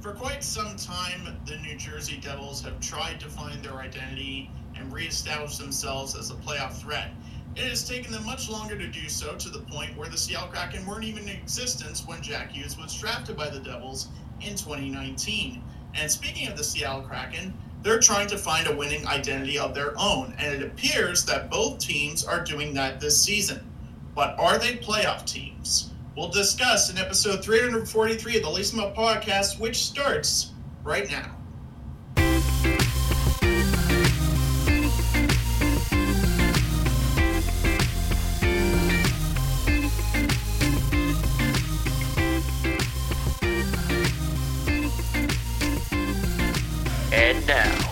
For quite some time, the New Jersey Devils have tried to find their identity and reestablish themselves as a playoff threat. It has taken them much longer to do so, to the point where the Seattle Kraken weren't even in existence when Jack Hughes was drafted by the Devils in 2019. And speaking of the Seattle Kraken, they're trying to find a winning identity of their own, and it appears that both teams are doing that this season. But are they playoff teams? We'll discuss in episode 343 of the Leafs Them Up podcast, which starts right now. And now,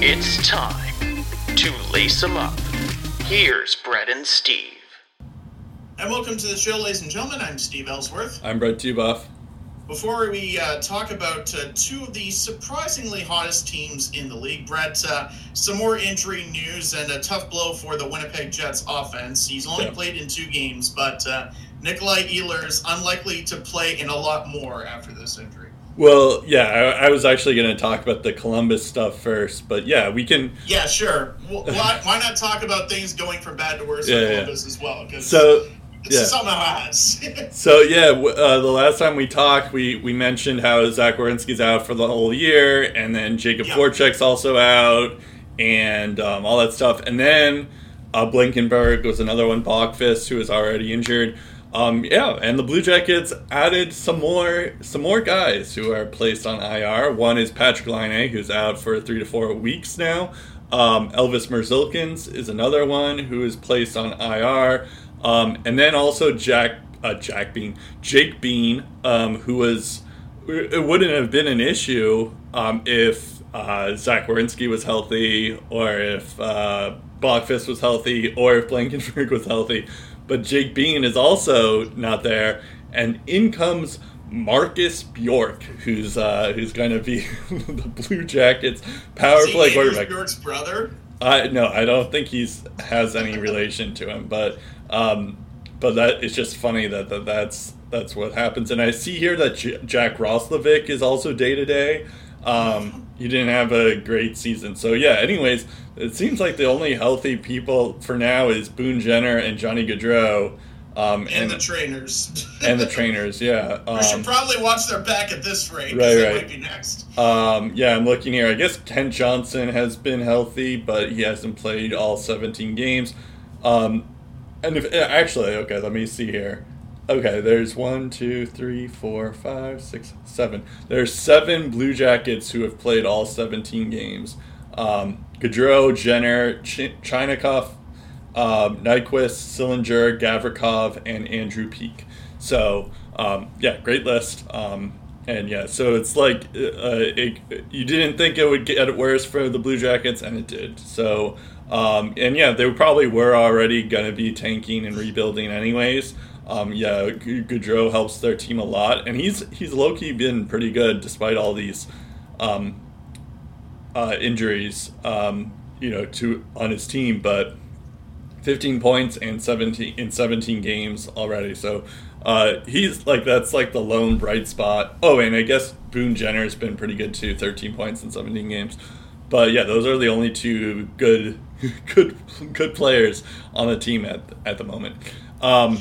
it's time to lace them up. Here's Brett and Steve. And welcome to the show, ladies and gentlemen. I'm Steve Ellsworth. I'm Brett Tuboff. Before we talk about two of the surprisingly hottest teams in the league, Brett, some more injury news and a tough blow for the Winnipeg Jets offense. He's only played in two games, but Nikolaj Ehlers unlikely to play in a lot more after this injury. Well, yeah, I was actually going to talk about the Columbus stuff first, but yeah, we can... Yeah, sure. Well, why not talk about things going from bad to worse in Columbus as well? Because somehow has. The last time we talked, we mentioned how Zach Werenski's out for the whole year, and then Jacob Voracek's also out, and all that stuff. And then Blinkenberg was another one, Bokvist, who was already injured. And the Blue Jackets added some more guys who are placed on IR. One is Patrick Laine, who's out for 3 to 4 weeks now. Elvis Merzlikins is another one who is placed on IR. And then also Jake Bean, who was... It wouldn't have been an issue if Zach Werenski was healthy, or if Bokvist was healthy, or if Blankenberg was healthy. But Jake Bean is also not there, and in comes Marcus Bjork, who's going to be the Blue Jackets' power play quarterback. Is he Bjork's brother? No, I don't think has any relation to him. But that is just funny that's what happens. And I see here that Jack Roslovic is also day to day. He didn't have a great season. So, yeah, anyways, it seems like the only healthy people for now is Boone Jenner and Johnny Gaudreau. And the trainers. And the trainers, yeah. We should probably watch their back at this rate, because they might be next. I'm looking here. I guess Kent Johnson has been healthy, but he hasn't played all 17 games. Let me see here. Okay, there's 1, 2, 3, 4, 5, 6, 7. There's 7 Blue Jackets who have played all 17 games. Gaudreau, Jenner, Chynikov, Nyquist, Sillinger, Gavrikov, and Andrew Peak. So, great list. So it's like you didn't think it would get worse for the Blue Jackets, and it did. So, they probably were already going to be tanking and rebuilding anyways. Gaudreau helps their team a lot, and he's low-key been pretty good despite all these injuries, on his team. But 15 points and 17 games already, so he's like that's like the lone bright spot. Oh, and I guess Boone Jenner's been pretty good too, 13 points in 17 games. But yeah, those are the only two good players on the team at the moment. And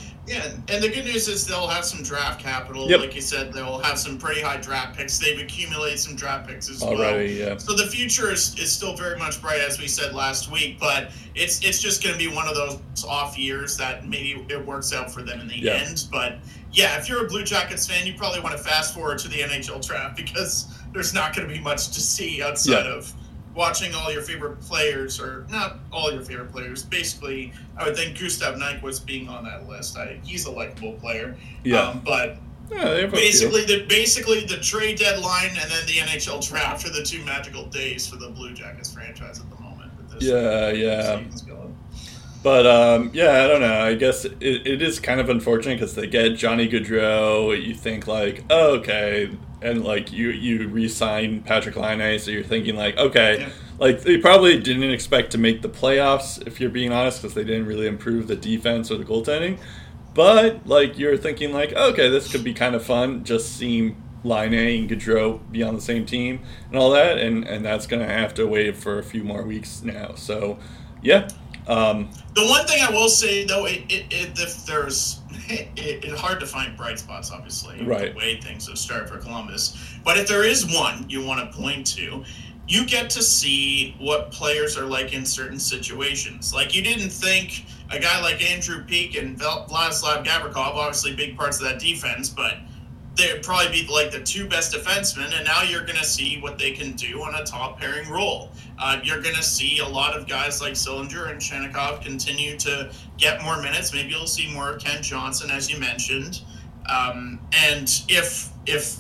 the good news is they'll have some draft capital. Yep. Like you said, they'll have some pretty high draft picks. They've accumulated some draft picks as well. Yeah. So the future is still very much bright, as we said last week, but it's just going to be one of those off years that maybe it works out for them in the end. But yeah, if you're a Blue Jackets fan, you probably want to fast forward to the NHL draft, because there's not going to be much to see outside of watching all your favorite players, or not all your favorite players. Basically, I would think Gustav Nyquist being on that list. He's a likable player. Yeah. Basically the trade deadline and then the NHL draft are the two magical days for the Blue Jackets franchise at the moment. But, I don't know. I guess it is kind of unfortunate, because they get Johnny Gaudreau. You think, like, oh, okay. And, like, you re-sign Patrick Laine, so you're thinking, like, okay. Yeah. Like, they probably didn't expect to make the playoffs, if you're being honest, because they didn't really improve the defense or the goaltending. But, like, you're thinking, like, okay, this could be kind of fun, just seeing Laine and Gaudreau be on the same team and all that, and that's going to have to wait for a few more weeks now. So, yeah. The one thing I will say, though, it's hard to find bright spots, obviously, right, the way things have started for Columbus. But if there is one you want to point to, you get to see what players are like in certain situations. Like, you didn't think a guy like Andrew Peak and Vladislav Gavrikov, obviously big parts of that defense, but they'd probably be like the two best defensemen, and now you're going to see what they can do on a top-pairing role. You're going to see a lot of guys like Sillinger and Chenikov continue to get more minutes. Maybe you'll see more of Kent Johnson, as you mentioned. And if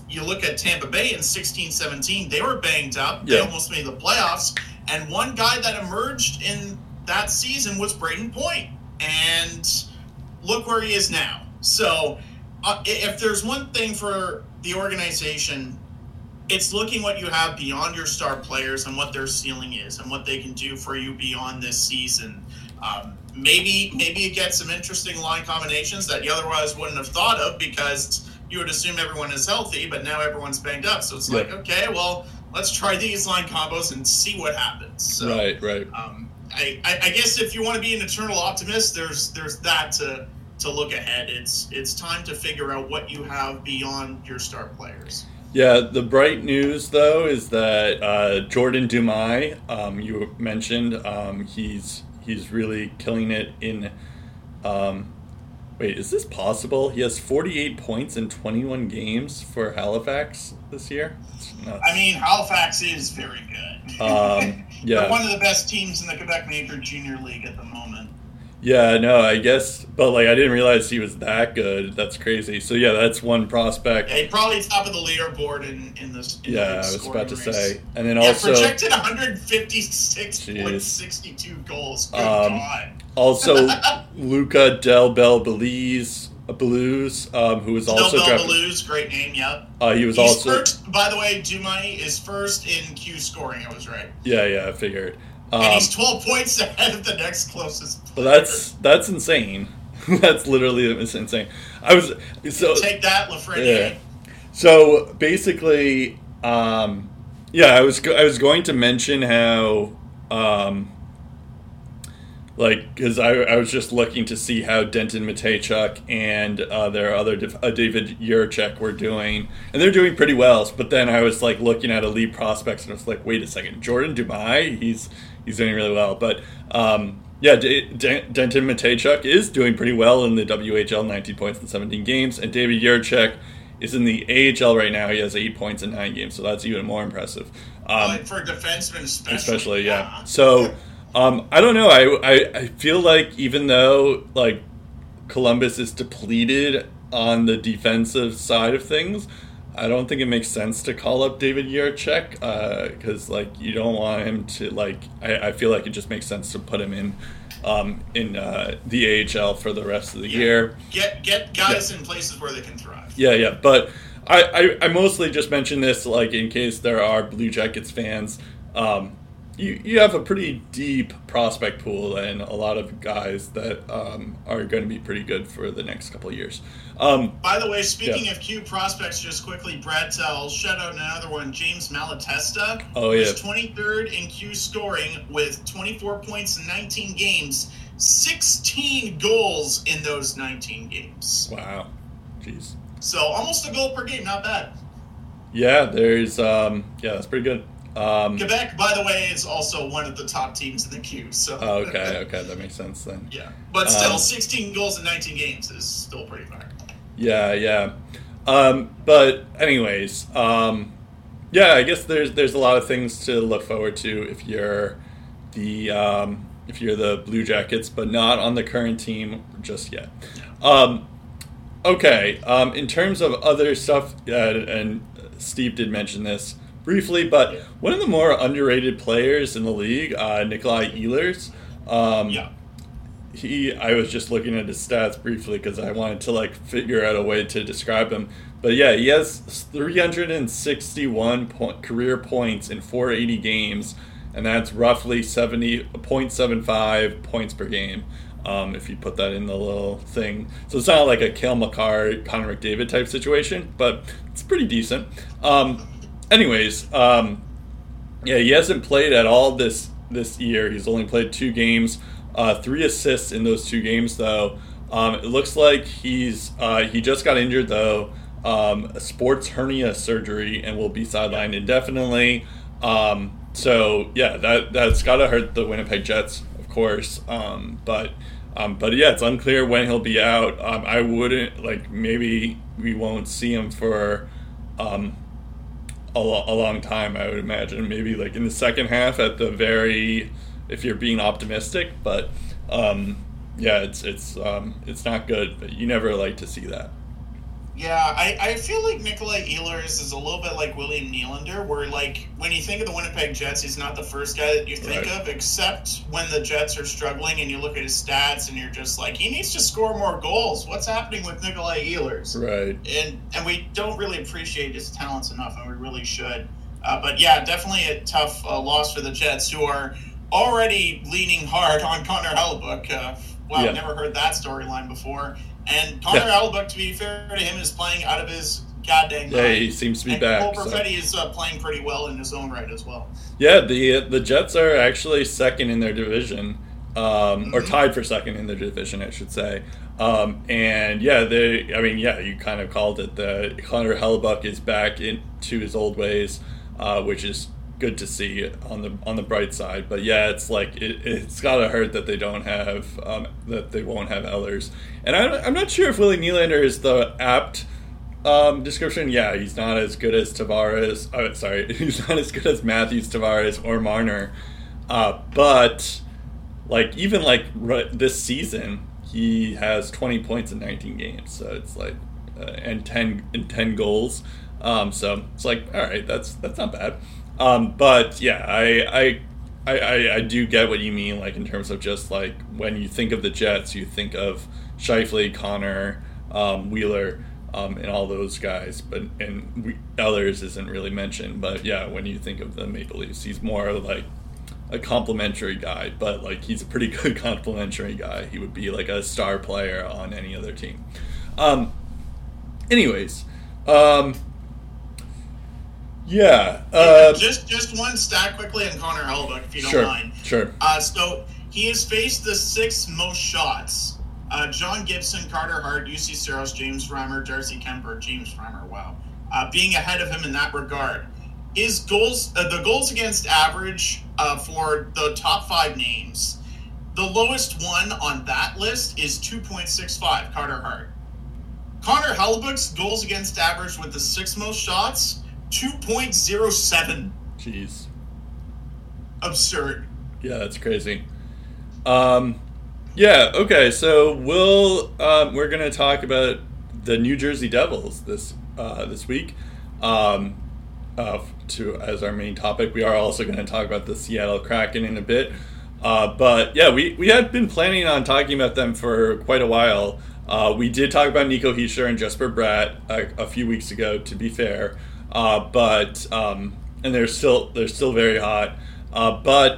you look at Tampa Bay in 16-17, they were banged up. Yeah. They almost made the playoffs. And one guy that emerged in that season was Braden Point. And look where he is now. So if there's one thing for the organization, it's looking what you have beyond your star players and what their ceiling is and what they can do for you beyond this season. Maybe you get some interesting line combinations that you otherwise wouldn't have thought of because you would assume everyone is healthy, but now everyone's banged up. So it's like, okay, well, let's try these line combos and see what happens. So, right. I guess if you want to be an eternal optimist, there's that to look ahead. It's time to figure out what you have beyond your star players. Yeah, the bright news, though, is that Jordan Dumais, you mentioned, he's really killing it in wait, is this possible? He has 48 points in 21 games for Halifax this year. I mean, Halifax is very good. Yeah. They're one of the best teams in the Quebec Major Junior League at the moment. Yeah, no, I guess, but like I didn't realize he was that good. That's crazy. So yeah, that's one prospect. Yeah, he probably top of the leaderboard in yeah, the I was about to race. Say, and then also projected 156.62 goals. Good God. Also, Luca Del Bel-Belize Blues, who was also Del Bel-Blues, great name. Yep. He was also first, by the way. Dumais is first in Q scoring. I was right. Yeah, I figured. And he's 12 points ahead of the next closest player. That's insane. That's literally insane. Take that, Lafreniere. Yeah. So basically, I was going to mention how, because I was just looking to see how Denton Matejchuk and their other David Jiricek were doing, and they're doing pretty well. But then I was like looking at elite prospects, and I was like, wait a second, Jordan Dumais, He's doing really well. But, Denton Matejchuk is doing pretty well in the WHL, 19 points in 17 games. And David Jiricek is in the AHL right now. He has 8 points in 9 games, so that's even more impressive. For a defenseman especially. Especially, yeah. So, I don't know. I feel like even though, Columbus is depleted on the defensive side of things, I don't think it makes sense to call up David Jiricek because, you don't want him to, I feel like it just makes sense to put him in the AHL for the rest of the year. Get guys in places where they can thrive. Yeah. But I mostly just mentioned this, in case there are Blue Jackets fans. You have a pretty deep prospect pool and a lot of guys that are going to be pretty good for the next couple of years. By the way, speaking of Q prospects, just quickly, Brad Tell, shout out another one, James Malatesta. Oh, yeah. He's 23rd in Q scoring with 24 points in 19 games, 16 goals in those 19 games. Wow. Jeez. So almost a goal per game, not bad. Yeah, that's pretty good. Quebec, by the way, is also one of the top teams in the Q. So okay, that makes sense then. Yeah, but still, 16 goals in 19 games is still pretty far. Yeah. But anyways, I guess there's a lot of things to look forward to if you're the Blue Jackets, but not on the current team just yet. In terms of other stuff, and Steve did mention this briefly, but one of the more underrated players in the league, Nikolaj Ehlers. I was just looking at his stats briefly because I wanted to figure out a way to describe him. But yeah, he has 361 career points in 480 games, and that's roughly 70.75 points per game. if you put that in the little thing. So it's not like a Cale Makar, Connor McDavid type situation, but it's pretty decent. Yeah, he hasn't played at all this year. He's only played 2 games. 3 assists in those 2 games, though. It looks like he just got injured, though. A sports hernia surgery, and will be sidelined indefinitely. That's got to hurt the Winnipeg Jets, of course. It's unclear when he'll be out. I wouldn't, maybe we won't see him for a long time, I would imagine. Maybe, in the second half at the very, if you're being optimistic. But, it's not good. But you never like to see that. Yeah, I feel like Nikolaj Ehlers is a little bit like William Nylander, where, when you think of the Winnipeg Jets, he's not the first guy that you think of, except when the Jets are struggling and you look at his stats and you're just like, he needs to score more goals. What's happening with Nikolaj Ehlers? Right. And we don't really appreciate his talents enough, and we really should. Definitely a tough loss for the Jets, who are already leaning hard on Connor Hellebuyck. I've never heard that storyline before. And Connor Hellebuyck, to be fair to him, is playing out of his goddamn mind. Yeah, he seems to be back. And Cole Perfetti is playing pretty well in his own right as well. Yeah, the Jets are actually second in their division, or tied for second in their division, I should say. You kind of called it. The Connor Hellebuyck is back into his old ways, which is good to see on the bright side. But yeah, it's it's gotta hurt that they don't have that they won't have Ehlers. And I'm not sure if Willie Nylander is the apt description. Yeah, he's not as good as Tavares. He's not as good as Matthews, Tavares, or Marner. This season, he has 20 points in 19 games. So it's and 10 goals. So it's all right, that's not bad. I do get what you mean, in terms of just, when you think of the Jets, you think of Scheifele, Connor, Wheeler, and all those guys, and Ehlers isn't really mentioned, but yeah, when you think of the Maple Leafs, he's more a complimentary guy, but, he's a pretty good complimentary guy. He would be, a star player on any other team. Just one stat quickly on Connor Hellebuyck, if you don't mind. Sure. So he has faced the 6 most shots: John Gibson, Carter Hart, UC Saros, James Reimer, Darcy Kemper. James Reimer, wow, being ahead of him in that regard. His goals, the goals against average for the top 5 names, the lowest one on that list is 2.65. Carter Hart. Connor Hellebuyck's goals against average with the 6 most shots, 2.07. Jeez. Absurd. Yeah, that's crazy. So we're going to talk about the New Jersey Devils this week as our main topic. We are also going to talk about the Seattle Kraken in a bit. We had been planning on talking about them for quite a while. We did talk about Nico Hischier and Jesper Bratt a few weeks ago, to be fair. And they're still very hot. I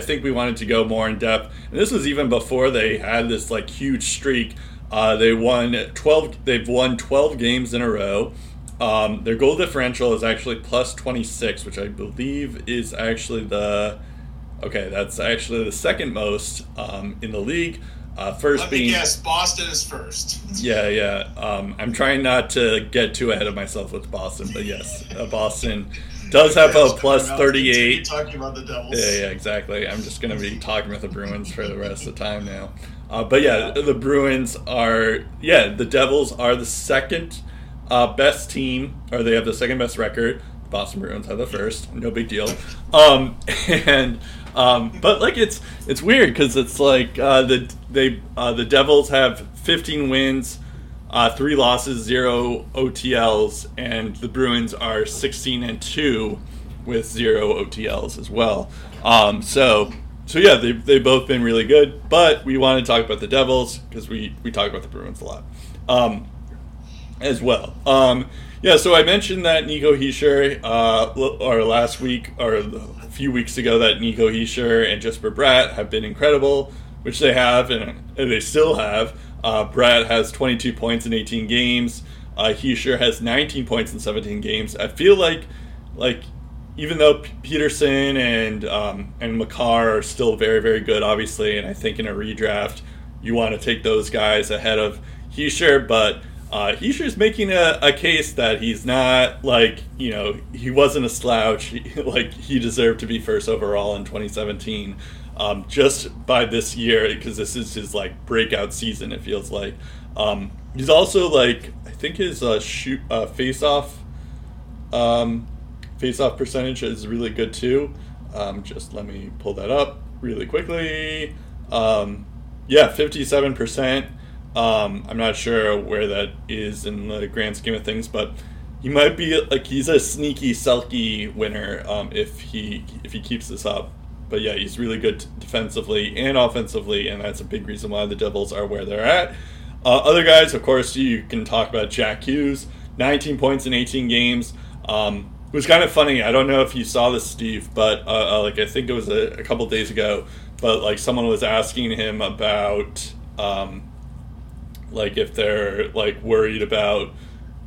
think we wanted to go more in depth. And this was even before they had this huge streak. They've won 12 games in a row. Their goal differential is actually plus 26, which I believe is actually the second most in the league. Boston is first. Yeah. I'm trying not to get too ahead of myself with Boston, but yes, Boston does have a plus 38. Talking about the Devils. Yeah, exactly. I'm just going to be talking about the Bruins for the rest of the time now. The Bruins the Devils are the second best team, or they have the second best record. The Boston Bruins have the first. No big deal. It's weird because it's the Devils have 15 wins, 3 losses, 0 OTLs, and the Bruins are 16-2 with 0 OTLs as well. They've both been really good, but we want to talk about the Devils because we talk about the Bruins a lot as well. Yeah, so I mentioned that Nico Hischier, a few weeks ago, that Nico Hischier and Jesper Bratt have been incredible, which they have, and they still have. Bratt has 22 points in 18 games. Hischier has 19 points in 17 games. I feel like even though Peterson and Makar are still very, very good, obviously, and I think in a redraft, you want to take those guys ahead of Hischier, but... Hishier's making a case that he's not, he wasn't a slouch. He deserved to be first overall in 2017 just by this year, because this is his, breakout season, it feels like. He's also, I think his face-off percentage is really good, too. Just let me pull that up really quickly. 57%. I'm not sure where that is in the grand scheme of things, but he might be he's a sneaky Selke winner if he keeps this up. But yeah, he's really good defensively and offensively, and that's a big reason why the Devils are where they're at. Other guys, of course, you can talk about Jack Hughes, 19 points in 18 games. It was kind of funny. I don't know if you saw this, Steve, but I think it was a couple days ago, but someone was asking him about. If they're worried about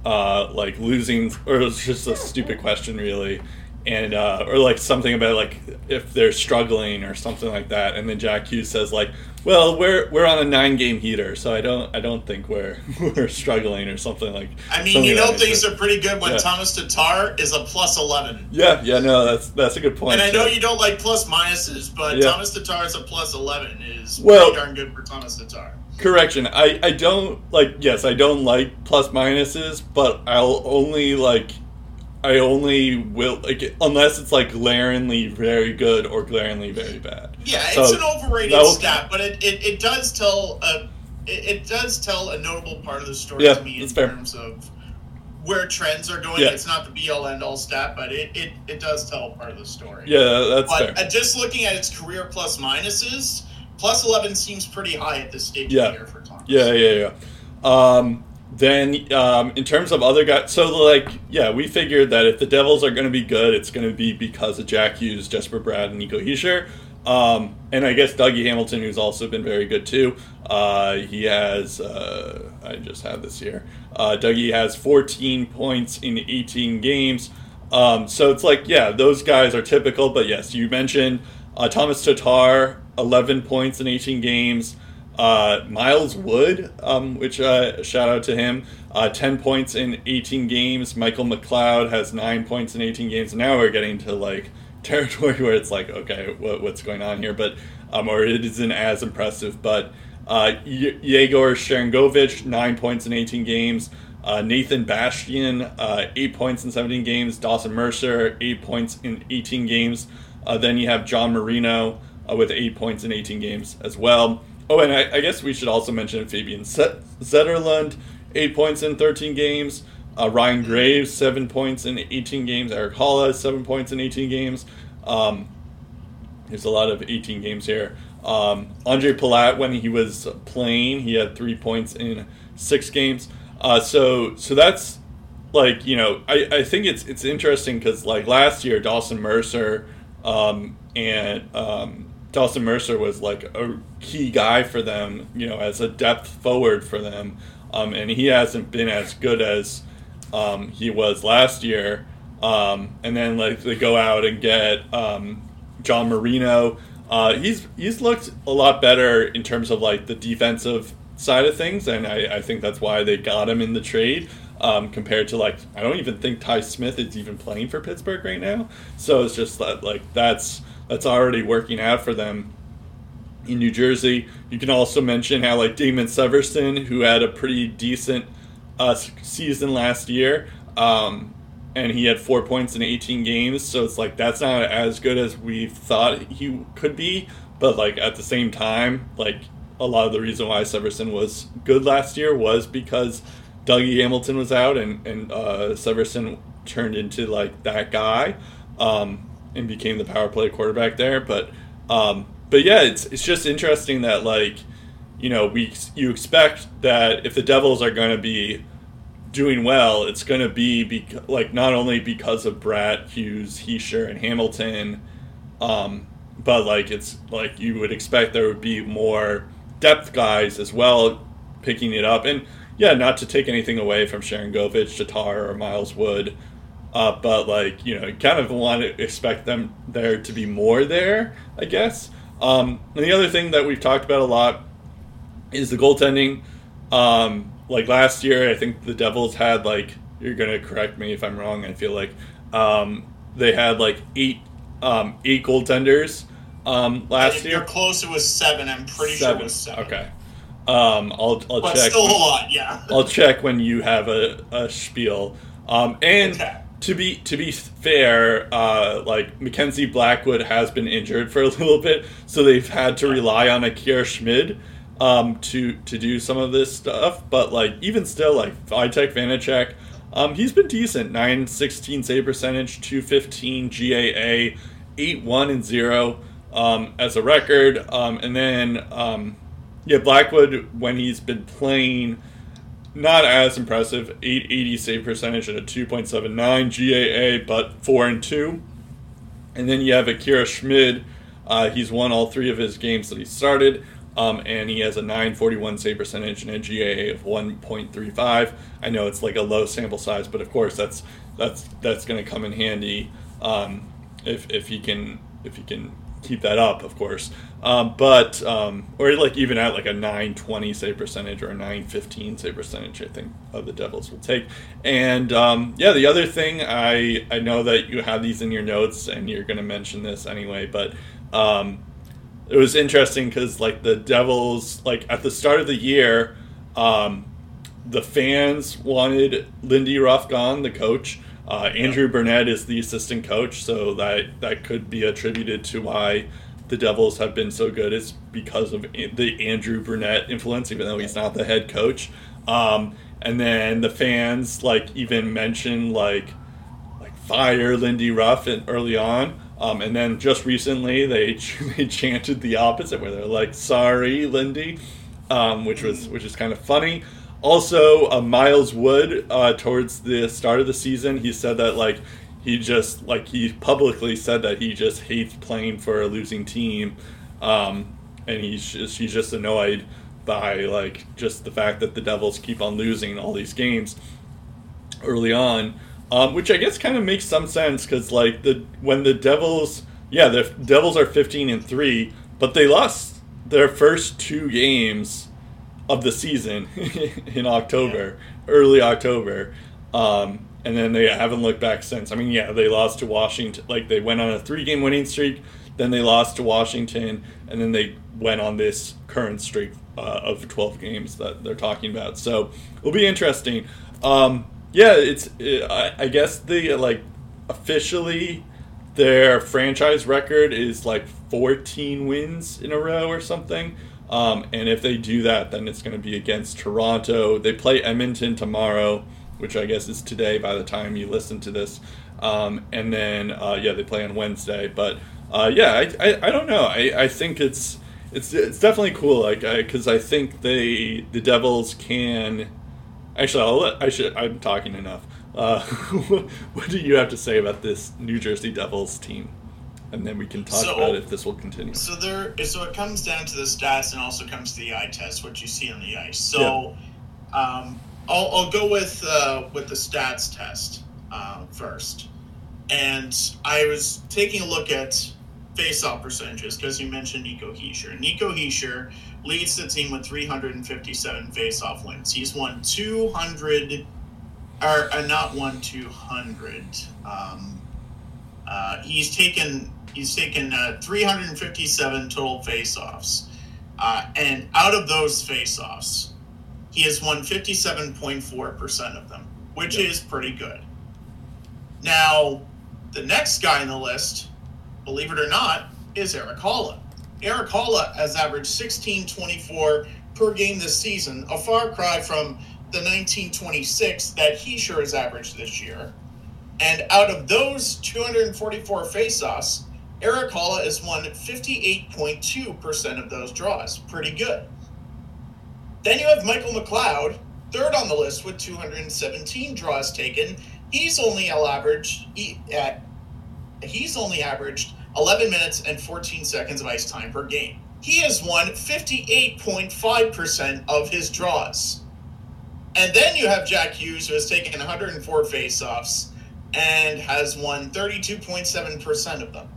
losing, or it's just a stupid question really, and or something about if they're struggling or something like that, and then Jack Hughes says well, we're on a 9-game heater, so I don't think we're struggling or something like. I mean, you know, things are pretty good when Thomas Tatar is a +11. Yeah, no, that's a good point. And I know you don't like plus minuses, but Thomas Tatar is a +11 is pretty darn good for Thomas Tatar. Correction, I don't I don't like plus minuses, but I'll only unless it's glaringly very good or glaringly very bad. Yeah, so it's an overrated stat, but it does tell a notable part of the story to me in terms of where trends are going. Yeah. It's not the be-all, end-all stat, but it does tell part of the story. Yeah, that's fair. But just looking at its career plus minuses, +11 seems pretty high at this stage of the year for Thomas. Yeah. Then in terms of other guys, we figured that if the Devils are going to be good, it's going to be because of Jack Hughes, Jesper Bratt, and Nico Hischier. And I guess Dougie Hamilton, who's also been very good too. He has, I just had this here. Dougie has 14 points in 18 games. So it's those guys are typical. But yes, you mentioned Thomas Tatar, 11 points in 18 games. Miles Wood, which shout out to him, 10 points in 18 games. Michael McLeod has 9 points in 18 games. Now we're getting to territory where it's okay, what's going on here? But or it isn't as impressive. But Yegor Sharangovich, 9 points in 18 games. Nathan Bastian, 8 points in 17 games. Dawson Mercer, 8 points in 18 games. Then you have John Marino with 8 points in 18 games as well. Oh, and I guess we should also mention Fabian Zetterlund, 8 points in 13 games. Ryan Graves, 7 points in 18 games. Erik Haula, 7 points in 18 games. There's a lot of 18 games here. Andre Palat, when he was playing, he had 3 points in 6 games. So that's I think it's interesting because last year Dawson Mercer Dawson Mercer was a key guy for them, as a depth forward for them, and he hasn't been as good as he was last year. And then they go out and get John Marino. He's looked a lot better in terms of the defensive side of things, and I think that's why they got him in the trade. Compared to I don't even think Ty Smith is even playing for Pittsburgh right now. So it's just that that's already working out for them in New Jersey. You can also mention how Damon Severson, who had a pretty decent season last year, and he had 4 points in 18 games. So it's that's not as good as we thought he could be. But at the same time, a lot of the reason why Severson was good last year was because Dougie Hamilton was out and Severson turned into that guy. And became the power play quarterback there, but yeah, it's just interesting that you expect that if the Devils are going to be doing well, it's going to be not only because of Bratt, Hughes, Hischier, and Hamilton, but it's you would expect there would be more depth guys as well picking it up. And yeah, not to take anything away from Sharangovich, Tatar, or Miles Wood, but you kind of want to expect them there to be more there, I guess. And the other thing that we've talked about a lot is the goaltending. Last year, I think the Devils had, you're going to correct me if I'm wrong, I feel like, they had, eight goaltenders last year. You're close, it was seven. I'm pretty sure it was seven. Okay. I'll but check. Still a lot, yeah. I'll check when you have a spiel. And okay. To be fair, Mackenzie Blackwood has been injured for a little bit, so they've had to rely on Akira Schmid to do some of this stuff, but even still, Vitek Vanacek, he's been decent. 9.16 save percentage, 2.15 GAA, 8-1-0 as a record, and then Blackwood, when he's been playing, not as impressive. 8.80 save percentage and a 2.79 GAA, but 4-2. And then you have Akira Schmid. He's won all three of his games that he started. And he has a 941 save percentage and a GAA of 1.35. I know it's a low sample size, but of course that's going to come in handy if he can keep that up, of course. But even at a 920 save percentage or a 915 save percentage, I think of the Devils will take. And the other thing, I know that you have these in your notes and you're going to mention this anyway, but. It was interesting because, the Devils, at the start of the year, the fans wanted Lindy Ruff gone, the coach. Andrew Brunette is the assistant coach, so that could be attributed to why the Devils have been so good. It's because of the Andrew Brunette influence, even though he's not the head coach. And then the fans, even mentioned, fire Lindy Ruff early on. And then just recently, they chanted the opposite, where they're "Sorry, Lindy," which is kind of funny. Also, Miles Wood, towards the start of the season, he said that he publicly said that he just hates playing for a losing team, and he's just annoyed by just the fact that the Devils keep on losing all these games early on. Which I guess kind of makes some sense because, when the Devils... Yeah, the Devils are 15-3, but they lost their first two games of the season in October, early October. And then they haven't looked back since. I mean, yeah, they lost to Washington. They went on a three-game winning streak, then they lost to Washington, and then they went on this current streak of 12 games that they're talking about. So it'll be interesting. Yeah, I guess the officially their franchise record is 14 wins in a row or something. And if they do that, then it's going to be against Toronto. They play Edmonton tomorrow, which I guess is today by the time you listen to this. And then they play on Wednesday. But I don't know. I think it's definitely cool. Because I think the Devils can. Actually, I'm talking enough. What do you have to say about this New Jersey Devils team? And then we can talk about if this will continue. So it comes down to the stats and also comes to the eye test, what you see on the ice. So I'll go with the stats test first. And I was taking a look at face-off percentages because you mentioned Nico Hischier. Nico Hischier leads the team with 357 face-off wins. He's won 200, or not won 200. He's taken 357 total face-offs, and out of those face-offs, he has won 57.4% of them, which is pretty good. Now, the next guy on the list, believe it or not, is Erik Haula. Erik Haula has averaged 16.24 per game this season, a far cry from the 19.26 that Hischier has averaged this year. And out of those 244 faceoffs, Erik Haula has won 58.2% of those draws. Pretty good. Then you have Michael McLeod, Third on the list with 217 draws taken, he's only averaged 11 minutes and 14 seconds of ice time per game. He has won 58.5% of his draws. And then you have Jack Hughes, who has taken 104 faceoffs and has won 32.7% of them.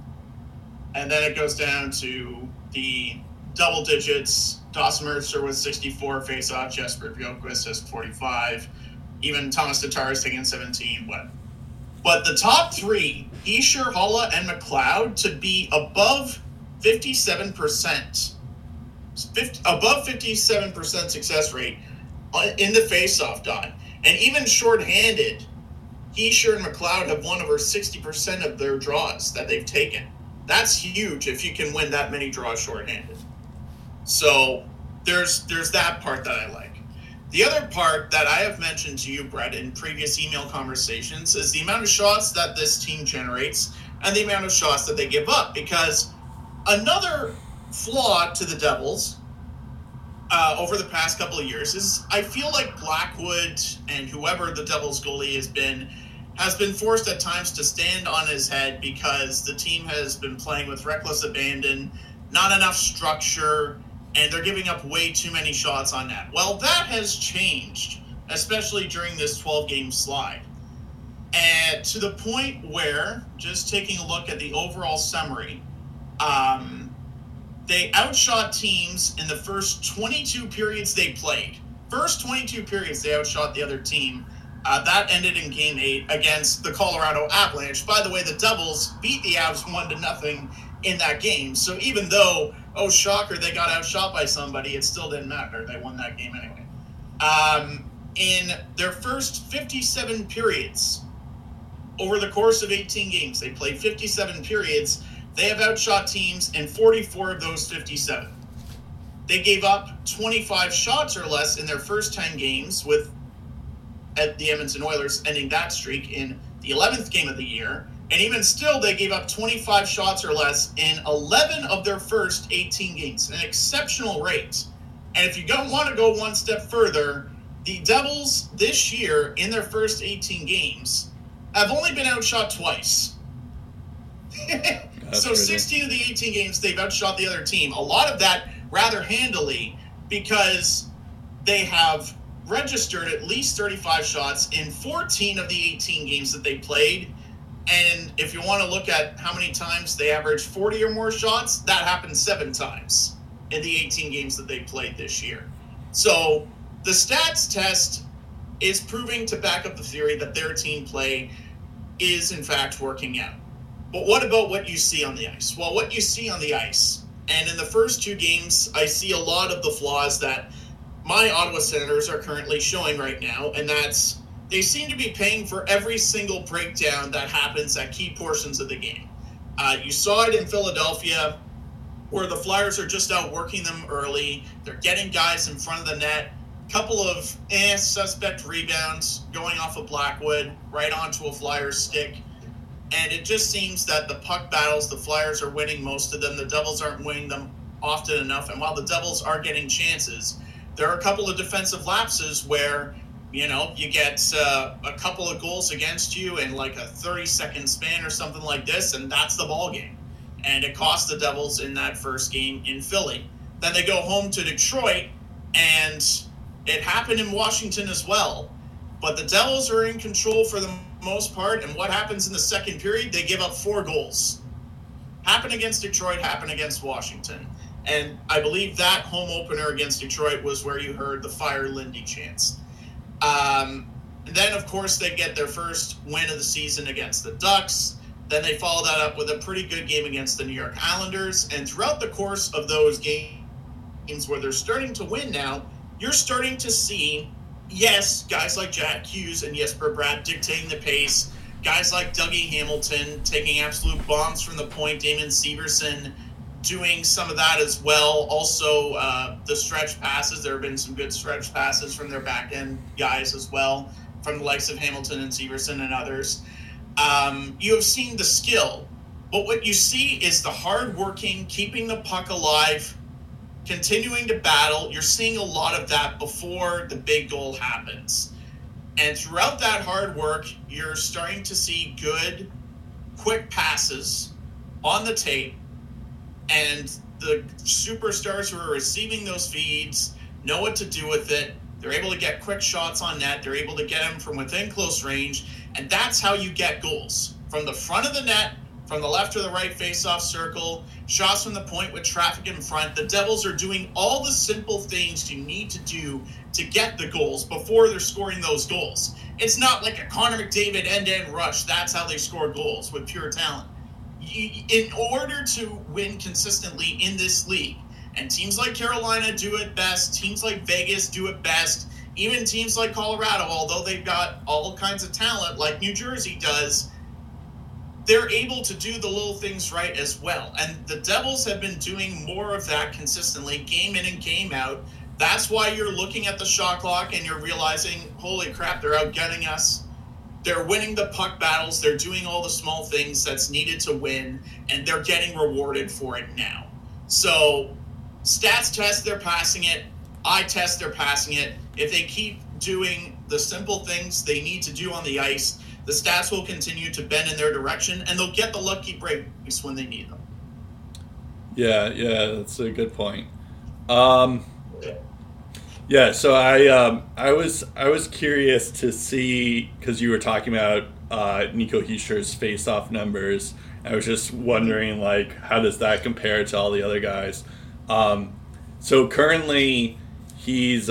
And then it goes down to the double digits. Dawson Mercer with 64 faceoff. Jesper Bjorkstrand has 45. Even Thomas Tatar has taken 17. But the top three, Hischier, Haula, and McLeod, to be above 57%. Above 57% success rate in the faceoff dot. And even shorthanded, Hischier and McLeod have won over 60% of their draws that they've taken. That's huge if you can win that many draws shorthanded. So there's that part that I like. The other part that I have mentioned to you, Brett, in previous email conversations is the amount of shots that this team generates and the amount of shots that they give up. Because another flaw to the Devils over the past couple of years is I feel like Blackwood and whoever the Devils goalie has been forced at times to stand on his head because the team has been playing with reckless abandon, not enough structure, and they're giving up way too many shots on net. Well, that has changed, especially during this 12-game slide. And to the point where, just taking a look at the overall summary, they outshot teams in the first 22 periods they played. First 22 periods, they outshot the other team. That ended in Game 8 against the Colorado Avalanche. By the way, the Devils beat the Avs 1-0 in that game. So even though, oh, shocker, they got outshot by somebody, it still didn't matter. They won that game anyway. In their first 57 periods, over the course of 18 games, they played 57 periods. They have outshot teams in 44 of those 57. They gave up 25 shots or less in their first 10 games, with at the Edmonton Oilers ending that streak in the 11th game of the year. And even still, they gave up 25 shots or less in 11 of their first 18 games, an exceptional rate. And if you don't want to go one step further, the Devils this year in their first 18 games have only been outshot twice. So 16 of the 18 games, they've outshot the other team. A lot of that rather handily because they have registered at least 35 shots in 14 of the 18 games that they played. And if you want to look at how many times they averaged 40 or more shots, that happened 7 times in the 18 games that they played this year. So the stats test is proving to back up the theory that their team play is in fact working out. But what about what you see on the ice? Well, what you see on the ice, and in the first 2 games, I see a lot of the flaws that my Ottawa Senators are currently showing right now, and that's they seem to be paying for every single breakdown that happens at key portions of the game. You saw it in Philadelphia, where the Flyers are just out working them early. They're getting guys in front of the net. Couple of suspect rebounds going off of Blackwood right onto a Flyers stick. And it just seems that the puck battles, the Flyers are winning most of them. The Devils aren't winning them often enough. And while the Devils are getting chances, there are a couple of defensive lapses where, you know, you get a couple of goals against you in like a 30-second span or something like this, and that's the ball game. And it cost the Devils in that first game in Philly. Then they go home to Detroit, and it happened in Washington as well. But the Devils are in control for the most part, and what happens in the second period? They give up 4 goals. Happened against Detroit, happened against Washington. And I believe that home opener against Detroit was where you heard the Fire Lindy chants. Then, of course, they get their first win of the season against the Ducks. Then they follow that up with a pretty good game against the New York Islanders. And throughout the course of those games where they're starting to win now, you're starting to see, yes, guys like Jack Hughes and Jesper Bratt dictating the pace, guys like Dougie Hamilton taking absolute bombs from the point, Damon Severson doing some of that as well. Also, the stretch passes. There have been some good stretch passes from their back-end guys as well, from the likes of Hamilton and Severson and others. You have seen the skill, but what you see is the hard working, keeping the puck alive, continuing to battle. You're seeing a lot of that before the big goal happens. And throughout that hard work, you're starting to see good, quick passes on the tape. And the superstars who are receiving those feeds know what to do with it. They're able to get quick shots on net. They're able to get them from within close range. And that's how you get goals. From the front of the net, from the left or the right face-off circle, shots from the point with traffic in front. The Devils are doing all the simple things you need to do to get the goals before they're scoring those goals. It's not like a Connor McDavid end-to-end rush. That's how they score goals, with pure talent. In order to win consistently in this league, and teams like Carolina do it best, teams like Vegas do it best, even teams like Colorado, although they've got all kinds of talent like New Jersey does, they're able to do the little things right as well. And the Devils have been doing more of that consistently, game in and game out. That's why you're looking at the shot clock and you're realizing, holy crap, they're outgunning us. They're winning the puck battles. They're doing all the small things that's needed to win, and they're getting rewarded for it now. So stats test, they're passing it. I test, they're passing it. If they keep doing the simple things they need to do on the ice, the stats will continue to bend in their direction, and they'll get the lucky breaks when they need them. Yeah, that's a good point. So I was curious to see, because you were talking about Nico Hischier's face-off numbers. I was just wondering, like, how does that compare to all the other guys? So currently, he's...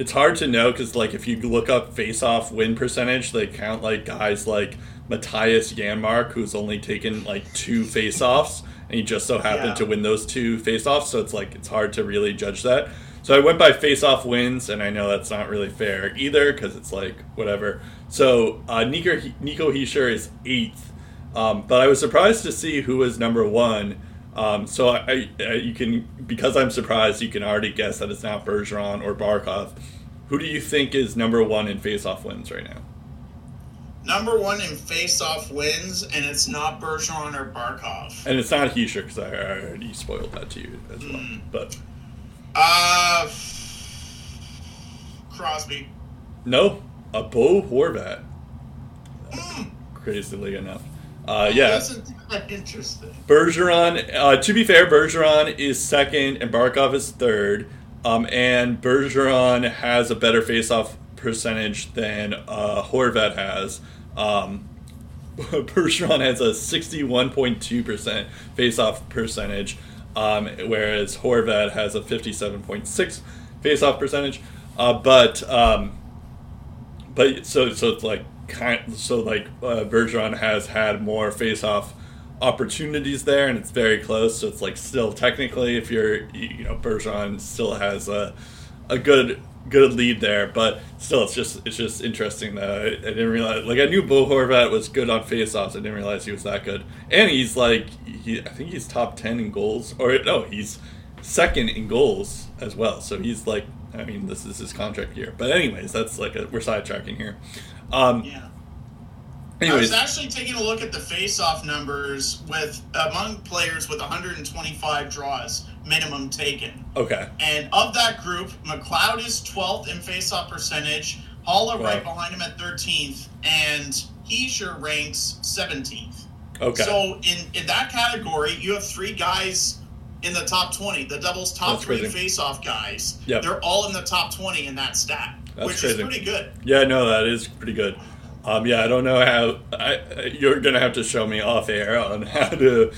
it's hard to know because, like, if you look up face-off win percentage, they count, like, guys like Matthias Janmark, who's only taken, like, 2 face-offs, and he just so happened to win those 2 face-offs, so it's, like, it's hard to really judge that. So I went by face-off wins, and I know that's not really fair either because it's, like, whatever. So Nico Hischier is 8th, but I was surprised to see who was number 1. Because I'm surprised, you can already guess that it's not Bergeron or Barkov. Who do you think is number 1 in face-off wins right now? Number 1 in face-off wins, and it's not Bergeron or Barkov. And it's not Hischier, because I already spoiled that to you as well. But Crosby. No, a Bo Horvat. Crazily enough. That's interesting. Bergeron, to be fair, Bergeron is 2nd and Barkov is 3rd. And Bergeron has a better face-off percentage than Horvat has. Bergeron has a 61.2% face-off percentage, whereas Horvat has a 57.6% face-off percentage. But it's like... Bergeron has had more face-off opportunities there, and it's very close. So it's like still technically, if you're, Bergeron still has a good lead there, but still, it's just interesting that I didn't realize. Like, I knew Bo Horvat was good on face-offs, I didn't realize he was that good. And he's like, I think he's top 10 in goals, or no, he's 2nd in goals as well. So he's like, I mean, this is his contract year. But anyways, that's like we're sidetracking here. I was actually taking a look at the face-off numbers with among players with 125 draws minimum taken. Okay. And of that group, McLeod is 12th in face-off percentage, Haula right behind him at 13th, and Hischier ranks 17th. Okay. So in that category, you have 3 guys in the top 20. The Devils' top That's 3 crazy. Face-off guys. Yep. They're all in the top 20 in that stat. That's which crazy. Is pretty good. Yeah, no, that is pretty good. I don't know how you're gonna have to show me off air on how to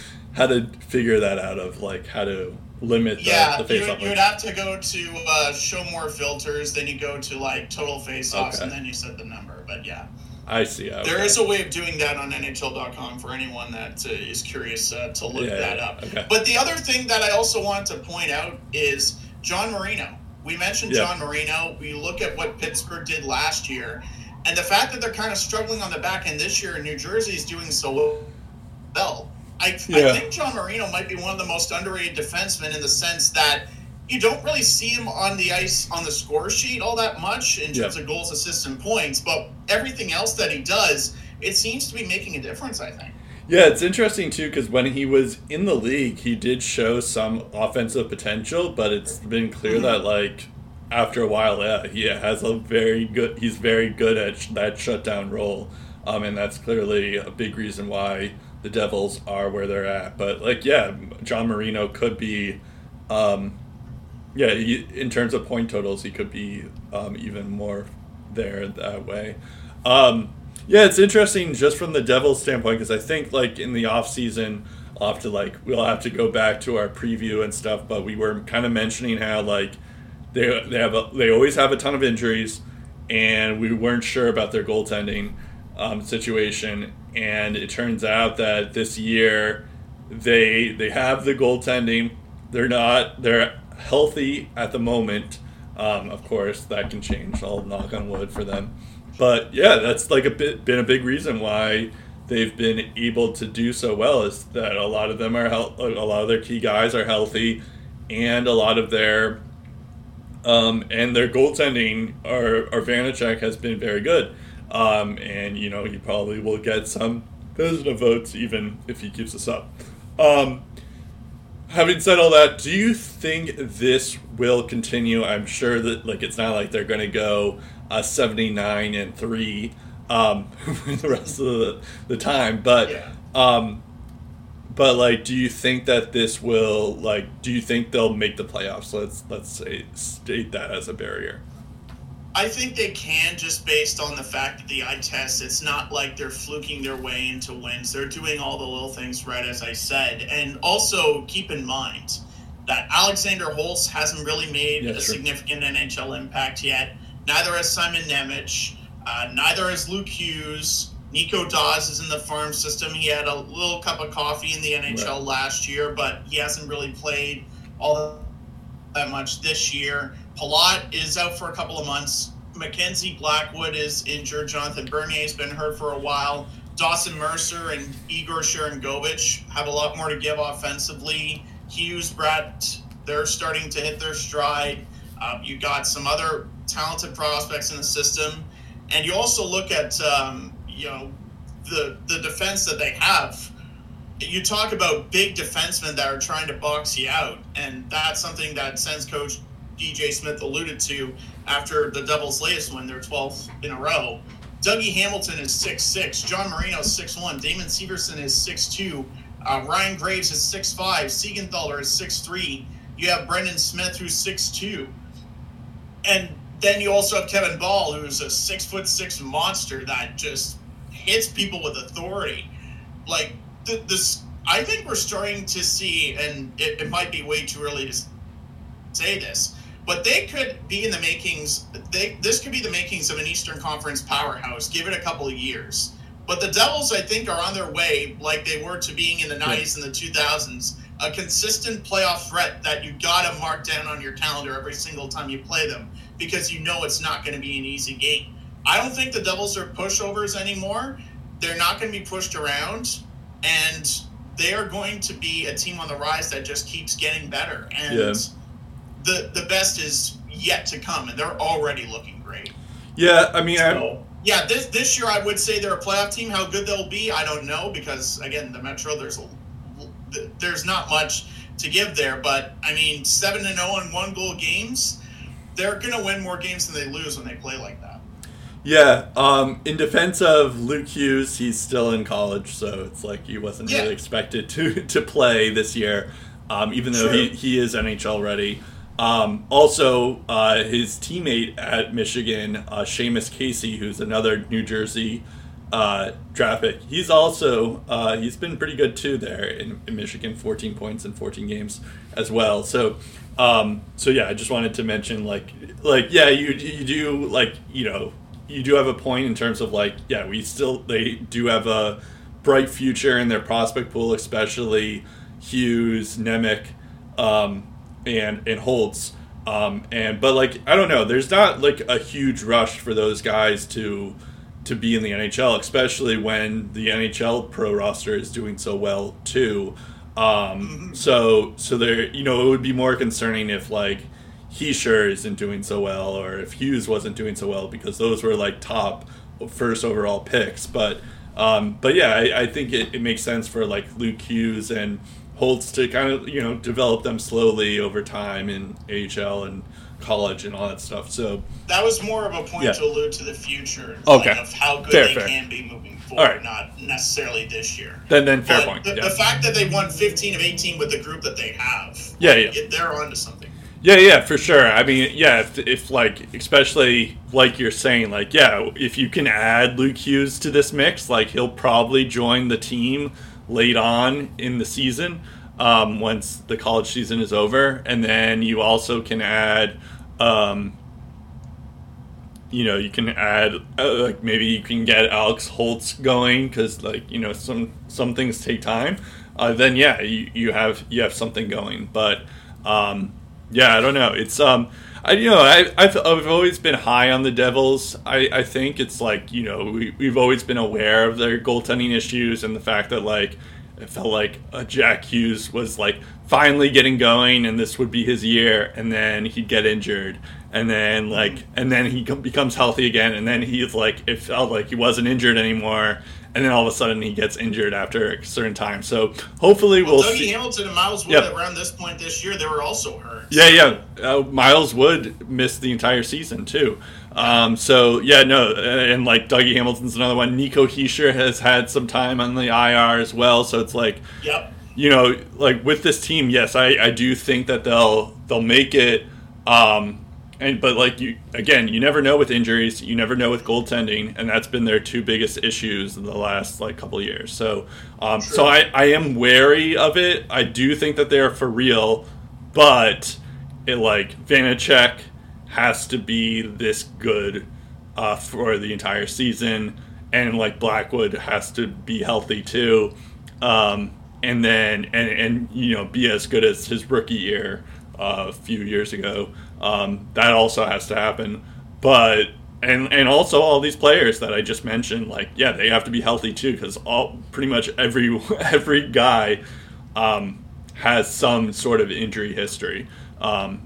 figure that out, of like how to limit the face-off. You'd have to go to show more filters, then you go to like total face-offs, and then you set the number. But yeah, I see. Okay. There is a way of doing that on NHL.com for anyone that is curious to look that up. Okay. But the other thing that I also want to point out is John Marino. We mentioned John Marino. We look at what Pittsburgh did last year, and the fact that they're kind of struggling on the back end this year, and New Jersey is doing so well. I think John Marino might be one of the most underrated defensemen, in the sense that you don't really see him on the ice, on the score sheet all that much in terms of goals, assists, and points, but everything else that he does, it seems to be making a difference, I think. Yeah, it's interesting, too, because when he was in the league, he did show some offensive potential, but it's been clear that, like, after a while, he has a very good... He's very good at that shutdown role, and that's clearly a big reason why the Devils are where they're at. But, like, yeah, John Marino could be... in terms of point totals, he could be even more there that way. Yeah, it's interesting just from the Devils' standpoint, because I think, like, in the offseason, we'll have to go back to our preview and stuff, but we were kind of mentioning how, like, they always have a ton of injuries, and we weren't sure about their goaltending situation, and it turns out that this year they have the goaltending. They're healthy at the moment. Of course, that can change. I'll knock on wood for them. But yeah, that's like been a big reason why they've been able to do so well, is that a lot of them are a lot of their key guys are healthy, and a lot of their and their goaltending, or Vanacek, has been very good. And you know, he probably will get some positive votes even if he keeps this up. Having said all that, do you think this will continue? I'm sure that, like, it's not like they're going to go 79-3 the rest of the time, but yeah. But like, do you think that this will, like, do you think they'll make the playoffs? Let's say, state that as a barrier. I think they can, just based on the fact that the eye test, it's not like they're fluking their way into wins. They're doing all the little things right, as I said. And also keep in mind that Alexander Holtz hasn't really made significant NHL impact yet. Neither has Simon Nemec. Neither has Luke Hughes. Nico Dawes is in the farm system. He had a little cup of coffee in the NHL last year, but he hasn't really played all that much this year. Palat is out for a couple of months. Mackenzie Blackwood is injured. Jonathan Bernier has been hurt for a while. Dawson Mercer and Igor Sharangovich have a lot more to give offensively. Hughes, Bratt, they're starting to hit their stride. You got some other talented prospects in the system. And you also look at, the defense that they have. You talk about big defensemen that are trying to box you out, and that's something that Sens coach DJ Smith alluded to after the Devils' latest win, their 12th in a row. Dougie Hamilton is 6'6", John Marino is 6'1", Damon Severson is 6'2", Ryan Graves is 6'5", Siegenthaler is 6'3", you have Brendan Smith who's 6'2", and then you also have Kevin Ball, who's a 6'6" monster that just hits people with authority. Like, this, I think we're starting to see, and it might be way too early to say this, but they could be in the makings. This could be the makings of an Eastern Conference powerhouse. Give it a couple of years. But the Devils, I think, are on their way, like they were to being in the 90s and the 2000s, a consistent playoff threat that you got to mark down on your calendar every single time you play them, because you know it's not going to be an easy game. I don't think the Devils are pushovers anymore. They're not going to be pushed around, and they are going to be a team on the rise that just keeps getting better. And the best is yet to come, and they're already looking great. Yeah, I mean, this year I would say they're a playoff team. How good they'll be, I don't know, because again, the Metro, there's not much to give there. But I mean, 7-0 and 1-goal games, they're gonna win more games than they lose when they play like that. Yeah, in defense of Luke Hughes, he's still in college, so it's like he wasn't really expected to play this year, even though he is NHL ready. Also, his teammate at Michigan, Seamus Casey, who's another New Jersey draft pick, he's also he's been pretty good too there in Michigan, 14 points in 14 games as well. So yeah, I just wanted to mention you do, like, you know, you do have a point in terms of they do have a bright future in their prospect pool, especially Hughes, Nemec, and Holtz, but I don't know, there's not like a huge rush for those guys to be in the NHL, especially when the NHL pro roster is doing so well too. So there, you know, it would be more concerning if Hischier isn't doing so well, or if Hughes wasn't doing so well, because those were top first overall picks. But But yeah, I think it makes sense for like Luke Hughes and Holtz to kind of, you know, develop them slowly over time in AHL and college and all that stuff. So that was more of a point to allude to the future, okay, like, of how good they can be moving forward, not necessarily this year. Then fair point. The fact that they won 15 of 18 with the group that they have, they're onto something. Yeah, for sure. I mean, if like, especially like you're saying, like, if you can add Luke Hughes to this mix, like, he'll probably join the team late on in the season, once the college season is over. And then you also can add, you can add, like, maybe you can get Alex Holtz going because, like, some things take time. Then, you have something going. But, I don't know. It's I've always been high on the Devils. I think it's like, we've always been aware of their goaltending issues and the fact that, like, it felt like Jack Hughes was like finally getting going and this would be his year, and then he'd get injured, and then he becomes healthy again, and then he's like, it felt like he wasn't injured anymore. And then all of a sudden he gets injured after a certain time. So hopefully we'll see. Dougie Hamilton and Miles Wood around this point this year, they were also hurt. Yeah. Miles Wood missed the entire season too. And like Dougie Hamilton's another one. Nico Hischier has had some time on the IR as well. So it's like, like with this team, yes, I do think that they'll make it. But like you never know with injuries, you never know with goaltending, and that's been their two biggest issues in the last like couple of years. So, so I am wary of it. I do think that they are for real, but it like Vanacek has to be this good for the entire season, and like Blackwood has to be healthy too, and then be as good as his rookie year a few years ago. That also has to happen, but and also all these players that I just mentioned, they have to be healthy too, because pretty much every guy has some sort of injury history as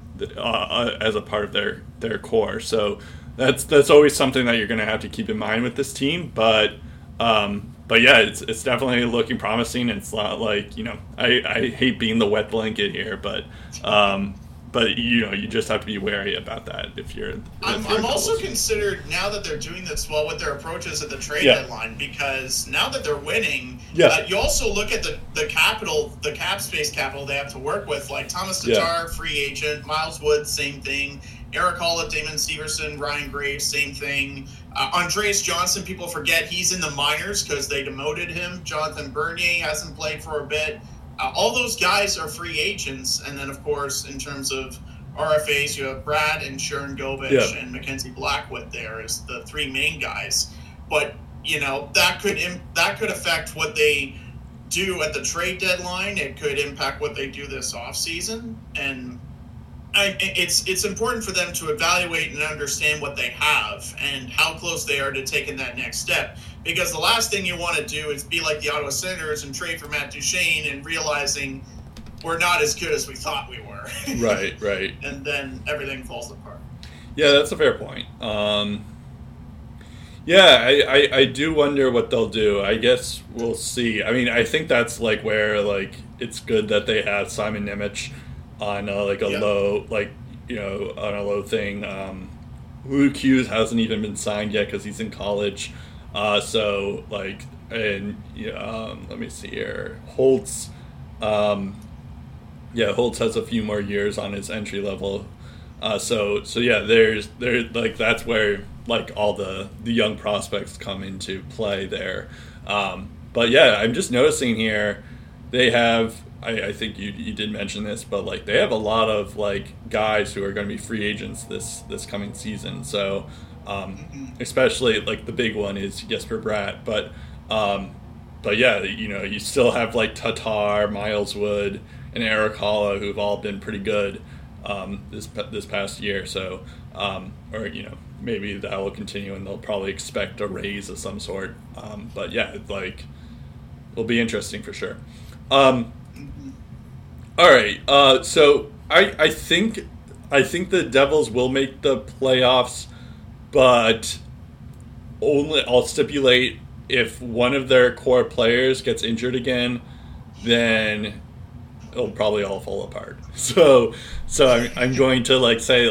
a part of their core. So that's always something that you're going to have to keep in mind with this team. But it's definitely looking promising. It's not like I hate being the wet blanket here, but. But you just have to be wary about that if you're. I'm also considered now that they're doing this well with their approaches at the trade deadline, because now that they're winning, you also look at the cap space capital they have to work with. Like Thomas Tatar, free agent, Miles Wood, same thing. Erik Haula, Damon Severson, Ryan Graves, same thing. Andreas Johnson, people forget he's in the minors because they demoted him. Jonathan Bernier hasn't played for a bit. All those guys are free agents, and then of course, in terms of RFAs, you have Brad and Sharon Govich and Mackenzie Blackwood. There is the three main guys, but that could affect what they do at the trade deadline. It could impact what they do this offseason, and it's important for them to evaluate and understand what they have and how close they are to taking that next step. Because the last thing you want to do is be like the Ottawa Senators and trade for Matt Duchene and realizing we're not as good as we thought we were. Right. And then everything falls apart. Yeah, that's a fair point. I do wonder what they'll do. I guess we'll see. I mean, I think that's like where like it's good that they have Simon Nemec on low thing. Luke Hughes hasn't even been signed yet because he's in college. Let me see here. Holtz, Holtz has a few more years on his entry level. That's where like all the young prospects come into play there. I'm just noticing here they have. I think you did mention this, but like they have a lot of like guys who are going to be free agents this coming season. So. Especially like the big one is Jesper Bratt, but you still have like Tatar, Miles Wood, and Erik Haula, who've all been pretty good this past year. So, maybe that will continue, and they'll probably expect a raise of some sort. It'll be interesting for sure. All right, so I think the Devils will make the playoffs. But I'll stipulate if one of their core players gets injured again, then it'll probably all fall apart. So I'm going to say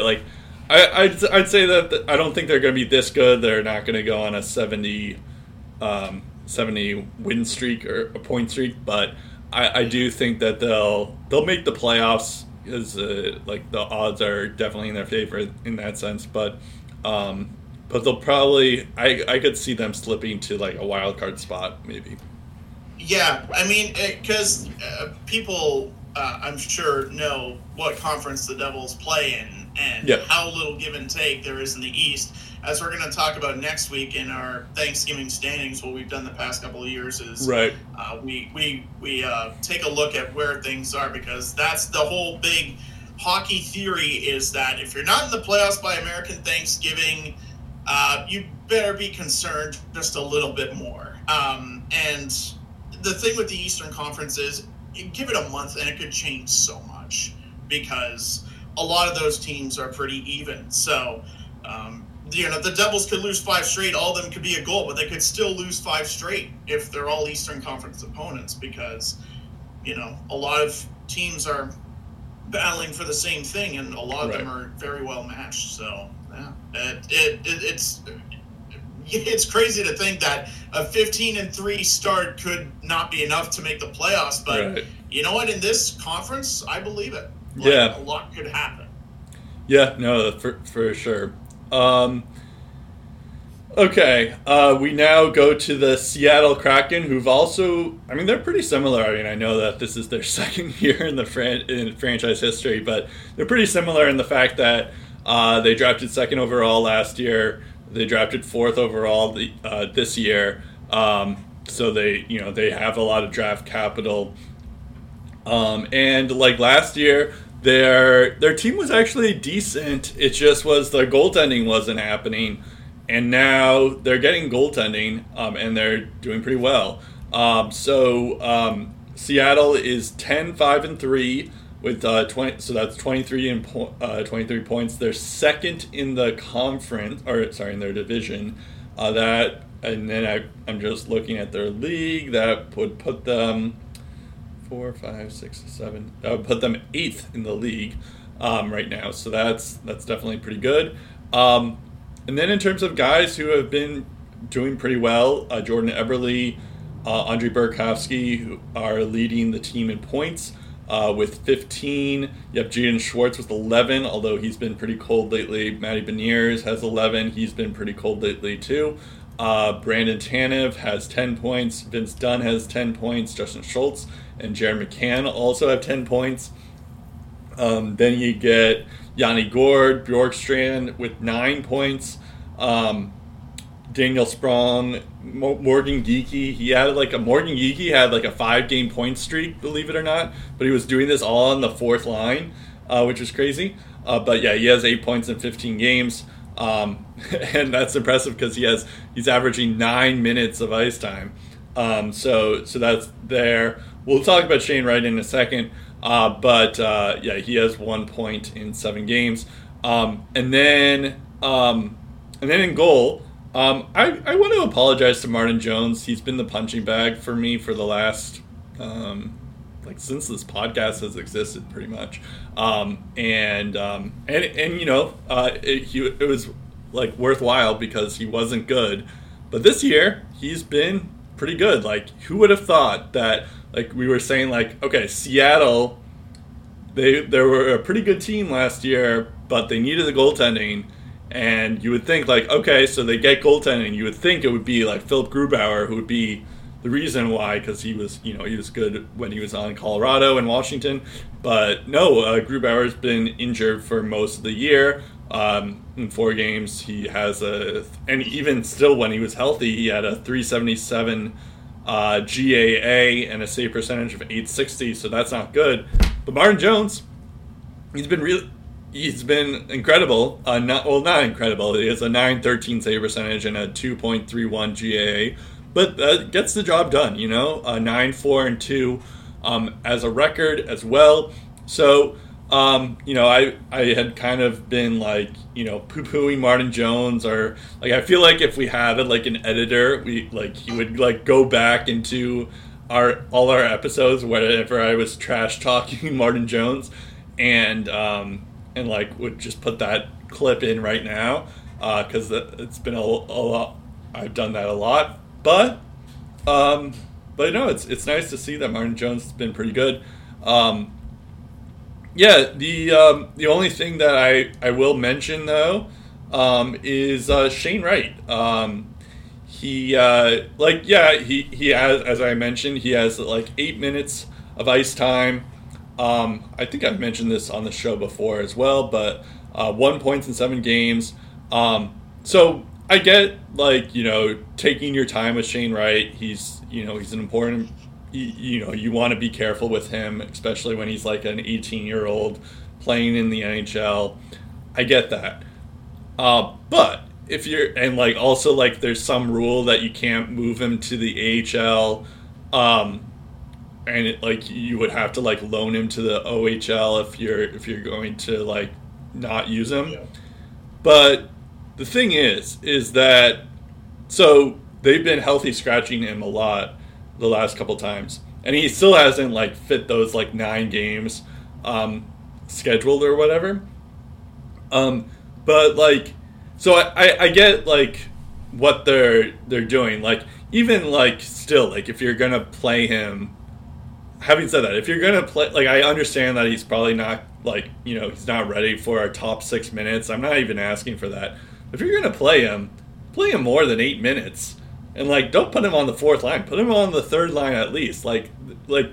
I'd say that I don't think they're going to be this good. They're not going to go on a 70 win streak or a point streak, but I do think that they'll make the playoffs, because the odds are definitely in their favor in that sense. But they'll probably, I could see them slipping to a wild card spot maybe. Yeah, I mean, because people, I'm sure, know what conference the Devils play in and how little give and take there is in the East. As we're going to talk about next week in our Thanksgiving standings, what we've done the past couple of years is we take a look at where things are, because that's the whole big hockey theory, is that if you're not in the playoffs by American Thanksgiving, you better be concerned just a little bit more. And the thing with the Eastern Conference is, you give it a month and it could change so much, because a lot of those teams are pretty even. So, the Devils could lose 5 straight. All of them could be a goal, but they could still lose 5 straight if they're all Eastern Conference opponents, because, a lot of teams are battling for the same thing, and a lot of them are very well matched. So, yeah, it's crazy to think that a 15-3 start could not be enough to make the playoffs, but you know what? In this conference, I believe it. A lot could happen. Yeah, no, for sure. We now go to the Seattle Kraken, who've also, they're pretty similar. I know that this is their second year in the in franchise history, but they're pretty similar in the fact that they drafted 2nd overall last year. They drafted 4th overall this year. So they, they have a lot of draft capital. And last year, their team was actually decent. It just was their goaltending wasn't happening. And now they're getting goaltending, and they're doing pretty well. Seattle is 10-5-3 with 20, so that's 23 and 23 points. They're 2nd in the conference, in their division. I'm just looking at their league. That would put them 4, 5, 6, 7. That would put them 8th in the league right now. So that's definitely pretty good. And then in terms of guys who have been doing pretty well, Jordan Eberle, Andre Burakovsky, who are leading the team in points. With 15, you have Jaden Schwartz with 11, although he's been pretty cold lately. Matty Beniers has 11. He's been pretty cold lately, too. Brandon Tanev has 10 points. Vince Dunn has 10 points. Justin Schultz and Jared McCann also have 10 points. Then you get Yanni Gourde, Bjorkstrand with 9 points. Daniel Sprong, Morgan Geekie. Morgan Geekie had a 5-game point streak, believe it or not, but he was doing this all on the 4th line, which was crazy. But yeah, he has 8 points in 15 games, and that's impressive because he's averaging 9 minutes of ice time. So that's there. We'll talk about Shane Wright in a second, but yeah, he has 1 point in 7 games, and then in goal. I want to apologize to Martin Jones. He's been the punching bag for me for the last, since this podcast has existed, pretty much. It was worthwhile because he wasn't good, but this year he's been pretty good. Who would have thought that? We were saying, okay, Seattle, they were a pretty good team last year, but they needed the goaltending. And you would think, okay, so they get goaltending. You would think it would be, Philip Grubauer, who would be the reason why, because he was, he was good when he was on Colorado and Washington. But no, Grubauer's been injured for most of the year. In 4 games, he has and even still when he was healthy, he had a 377 GAA and a save percentage of 860, so that's not good. But Martin Jones, he's been incredible. Not incredible. He has a 913 save percentage and a 2.31 GAA, but that gets the job done. 9-4-2 as a record as well. So You know, I had kind of been like, you know, poo-pooing Martin Jones, or like, I feel like if we had like an editor, we like, he would like go back into all our episodes whenever I was trash talking Martin Jones, and like would just put that clip in right now, because it's been a lot. I've done that a lot, but no, it's nice to see that Martin Jones has been pretty good. Yeah, the only thing that I will mention though, is Shane Wright. He has, as I mentioned, he has like 8 minutes of ice time. I think I've mentioned this on the show before as well, but 1 point in 7 games. So I get, like, you know, taking your time with Shane Wright. He's, you know, he's an important, you know, you want to be careful with him, especially when he's like an 18-year-old playing in the NHL. I get that. But if you're, and like also like there's some rule that you can't move him to the AHL, and it, like you would have to like loan him to the OHL if you're going to like not use him. Yeah. But the thing is that, so they've been healthy scratching him a lot the last couple times, and he still hasn't like fit those like 9 games scheduled or whatever. But like, so I get like what they're doing. Like even like still like if you're gonna play him. Having said that, if you're gonna play, like I understand that he's probably not like, you know, he's not ready for our top 6 minutes. I'm not even asking for that. If you're going to play him more than 8 minutes, and like don't put him on the 4th line. Put him on the 3rd line at least. Like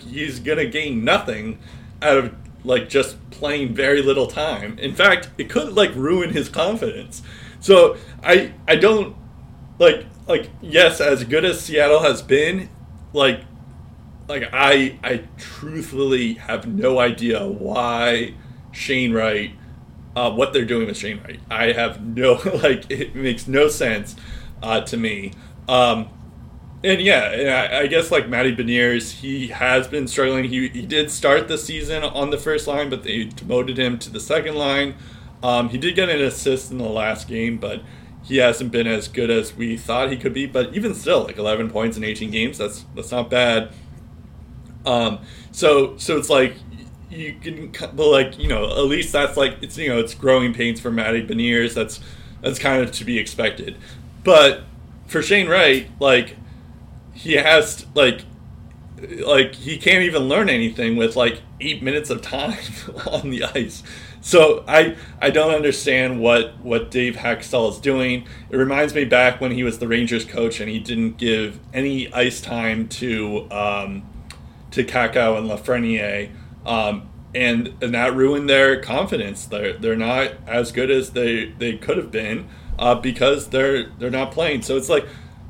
he's going to gain nothing out of like just playing very little time. In fact, it could like ruin his confidence. So I don't like yes, as good as Seattle has been, like I truthfully have no idea why Shane Wright. What they're doing with Shane Wright. I have no, like, it makes no sense to me. And yeah, and I guess, like, Matty Beniers, he has been struggling. He did start the season on the 1st line, but they demoted him to the 2nd line. He did get an assist in the last game, but he hasn't been as good as we thought he could be. But even still, like, 11 points in 18 games, that's not bad. So it's like, you can, but like, you know, at least that's like, it's, you know, it's growing pains for Matty Beniers. That's kind of to be expected. But for Shane Wright, like, he has, like he can't even learn anything with like 8 minutes of time on the ice. So I don't understand what Dave Hackstall is doing. It reminds me back when he was the Rangers coach and he didn't give any ice time to Kakao and Lafreniere. And that ruined their confidence. They're not as good as they could have been because they're not playing. So it's like,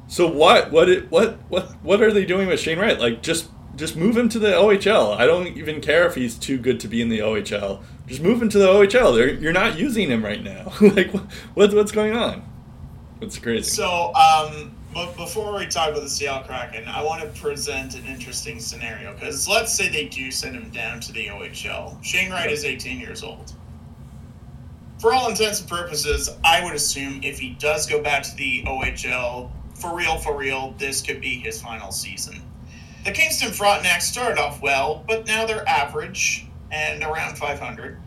so what are they doing with Shane Wright? Like just move him to the OHL. I don't even care if he's too good to be in the OHL. Just move him to the OHL. You're not using him right now. Like what's going on? It's crazy. So but before we talk about the Seattle Kraken, I want to present an interesting scenario, because let's say they do send him down to the OHL. Shane Wright is 18 years old. For all intents and purposes, I would assume if he does go back to the OHL, for real, this could be his final season. The Kingston Frontenacs started off well, but now they're average and around 500.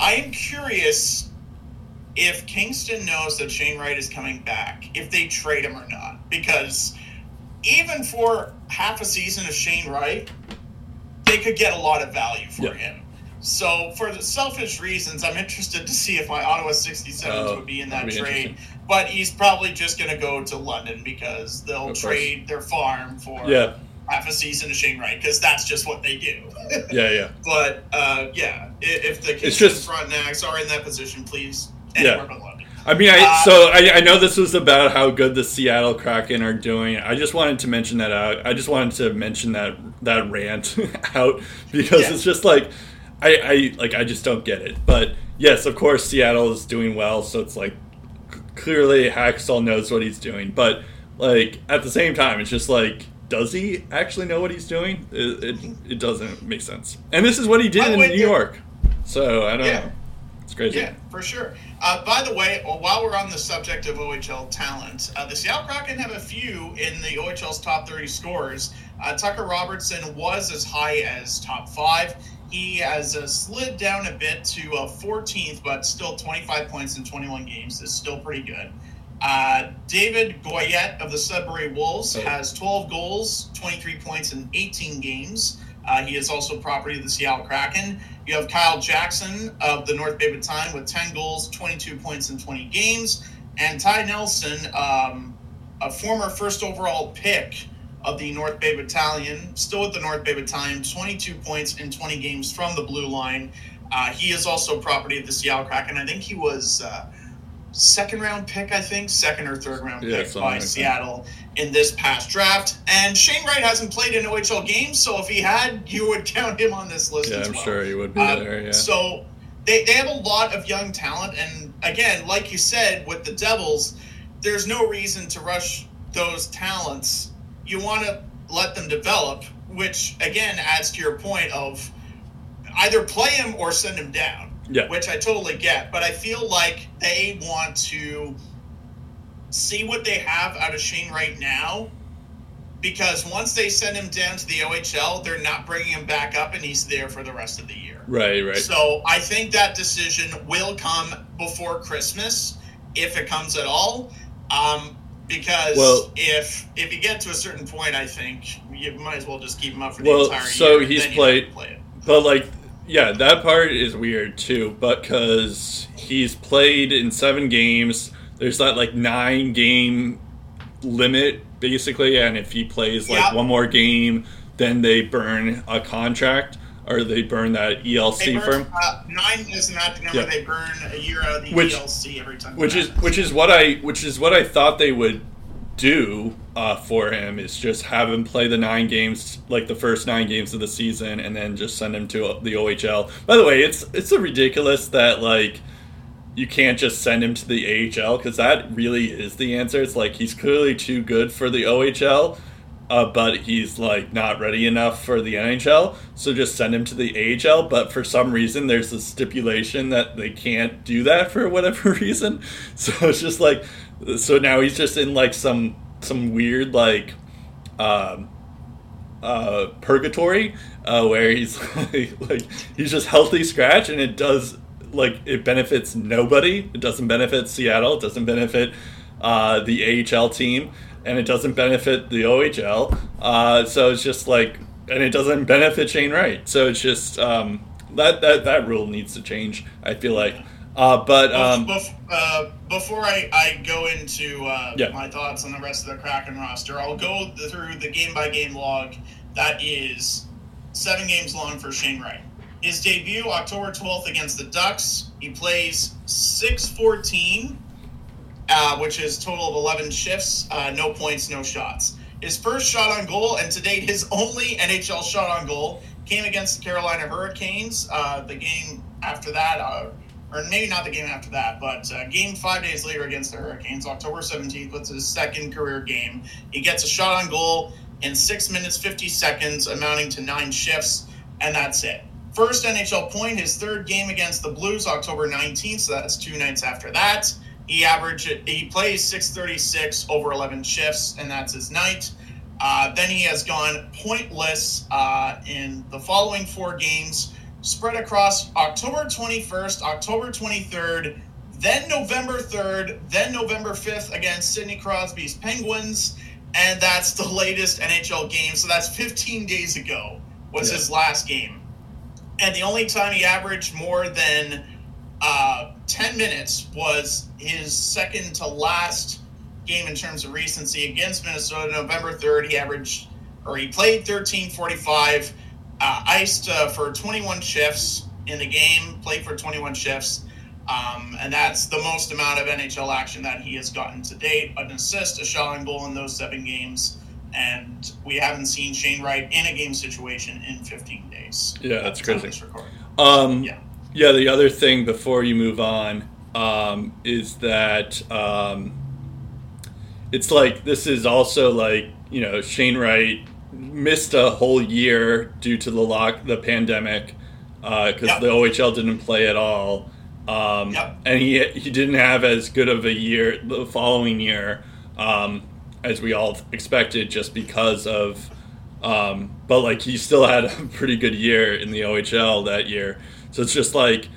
I am curious if Kingston knows that Shane Wright is coming back, if they trade him or not. Because even for half a season of Shane Wright, they could get a lot of value for him. So for the selfish reasons, I'm interested to see if my Ottawa 67s would be in that trade. But he's probably just going to go to London because they'll trade their farm for half a season of Shane Wright, because that's just what they do. Yeah. But, yeah, if the Kingston Frontenacs are in that position, please... I mean, I know this was about how good the Seattle Kraken are doing. I just wanted to mention that out. I just wanted to mention that rant out, because it's just like, I just don't get it. But yes, of course, Seattle is doing well. So it's like, clearly Hackstall knows what he's doing. But like, at the same time, it's just like, does he actually know what he's doing? It doesn't make sense. And this is what he did in New York. So, I don't know. It's crazy. Yeah, for sure. By the way, while we're on the subject of OHL talent, the Seattle Kraken have a few in the OHL's top 30 scorers. Tucker Robertson was as high as top 5. He has slid down a bit to 14th, but still 25 points in 21 games is still pretty good. David Goyette of the Sudbury Wolves has 12 goals, 23 points in 18 games. He is also property of the Seattle Kraken. You have Kyle Jackson of the North Bay Battalion with 10 goals, 22 points in 20 games. And Ty Nelson, a former first overall pick of the North Bay Battalion, still with the North Bay Battalion, 22 points in 20 games from the blue line. He is also property of the Seattle Kraken. I think he was... second or third round pick by Seattle in this past draft. And Shane Wright hasn't played an OHL game, so if he had, you would count him on this list as well. Yeah, I'm sure he would be there, yeah. So they have a lot of young talent. And again, like you said, with the Devils, there's no reason to rush those talents. You want to let them develop, which, again, adds to your point of either play him or send him down. Yeah. Which I totally get, but I feel like they want to see what they have out of Shane right now, because once they send him down to the OHL, they're not bringing him back up, and he's there for the rest of the year. Right. So I think that decision will come before Christmas, if it comes at all, because if you get to a certain point, I think you might as well just keep him up for the entire year. So he's played, but yeah, that part is weird, too, because he's played in 7 games. There's that, 9-game limit, basically, and if he plays, one more game, then they burn a contract, or they burn that ELC for him. 9 is not the number. They burn a year out of the ELC every time. Which is what I thought they would do for him, is just have him play the 9 games, the first 9 games of the season, and then just send him to the OHL. By the way, it's so ridiculous that you can't just send him to the AHL, because that really is the answer. It's he's clearly too good for the OHL, but he's not ready enough for the NHL, so just send him to the AHL. But for some reason, there's a stipulation that they can't do that for whatever reason. So it's just so now he's just in some weird purgatory where he's he's just healthy scratch, and it does it benefits nobody. It doesn't benefit Seattle. It doesn't benefit the AHL team, and it doesn't benefit the OHL. So it's just and it doesn't benefit Shane Wright. So it's just that rule needs to change, I feel like. Before I go into my thoughts on the rest of the Kraken roster, I'll go through the game-by-game log that is 7 games long for Shane Wright. His debut, October 12th against the Ducks. He plays 6-14, which is total of 11 shifts, no points, no shots. His first shot on goal, and to date his only NHL shot on goal, came against the Carolina Hurricanes. The game after that... or maybe not the game after that, but game 5 days later against the Hurricanes, October 17th, was his second career game. He gets a shot on goal in 6 minutes, 50 seconds, amounting to 9 shifts, and that's it. First NHL point, his third game against the Blues, October 19th, so that's 2 nights after that. He plays 6:36 over 11 shifts, and that's his night. Then he has gone pointless in the following 4 games, spread across October 21st, October 23rd, then November 3rd, then November 5th against Sidney Crosby's Penguins, and that's the latest NHL game. So that's 15 days ago was his last game. And the only time he averaged more than 10 minutes was his second to last game in terms of recency against Minnesota, November 3rd. He played 13:45. Iced for 21 shifts in the game, played for 21 shifts, and that's the most amount of NHL action that he has gotten to date. An assist, a shot on goal in those 7 games, and we haven't seen Shane Wright in a game situation in 15 days. Yeah, that's crazy. Yeah, the other thing before you move on is that this is also you know, Shane Wright missed a whole year due to the pandemic because the OHL didn't play at all. And he didn't have as good of a year the following year as we all expected just because of but like he still had a pretty good year in the OHL that year. So it's just like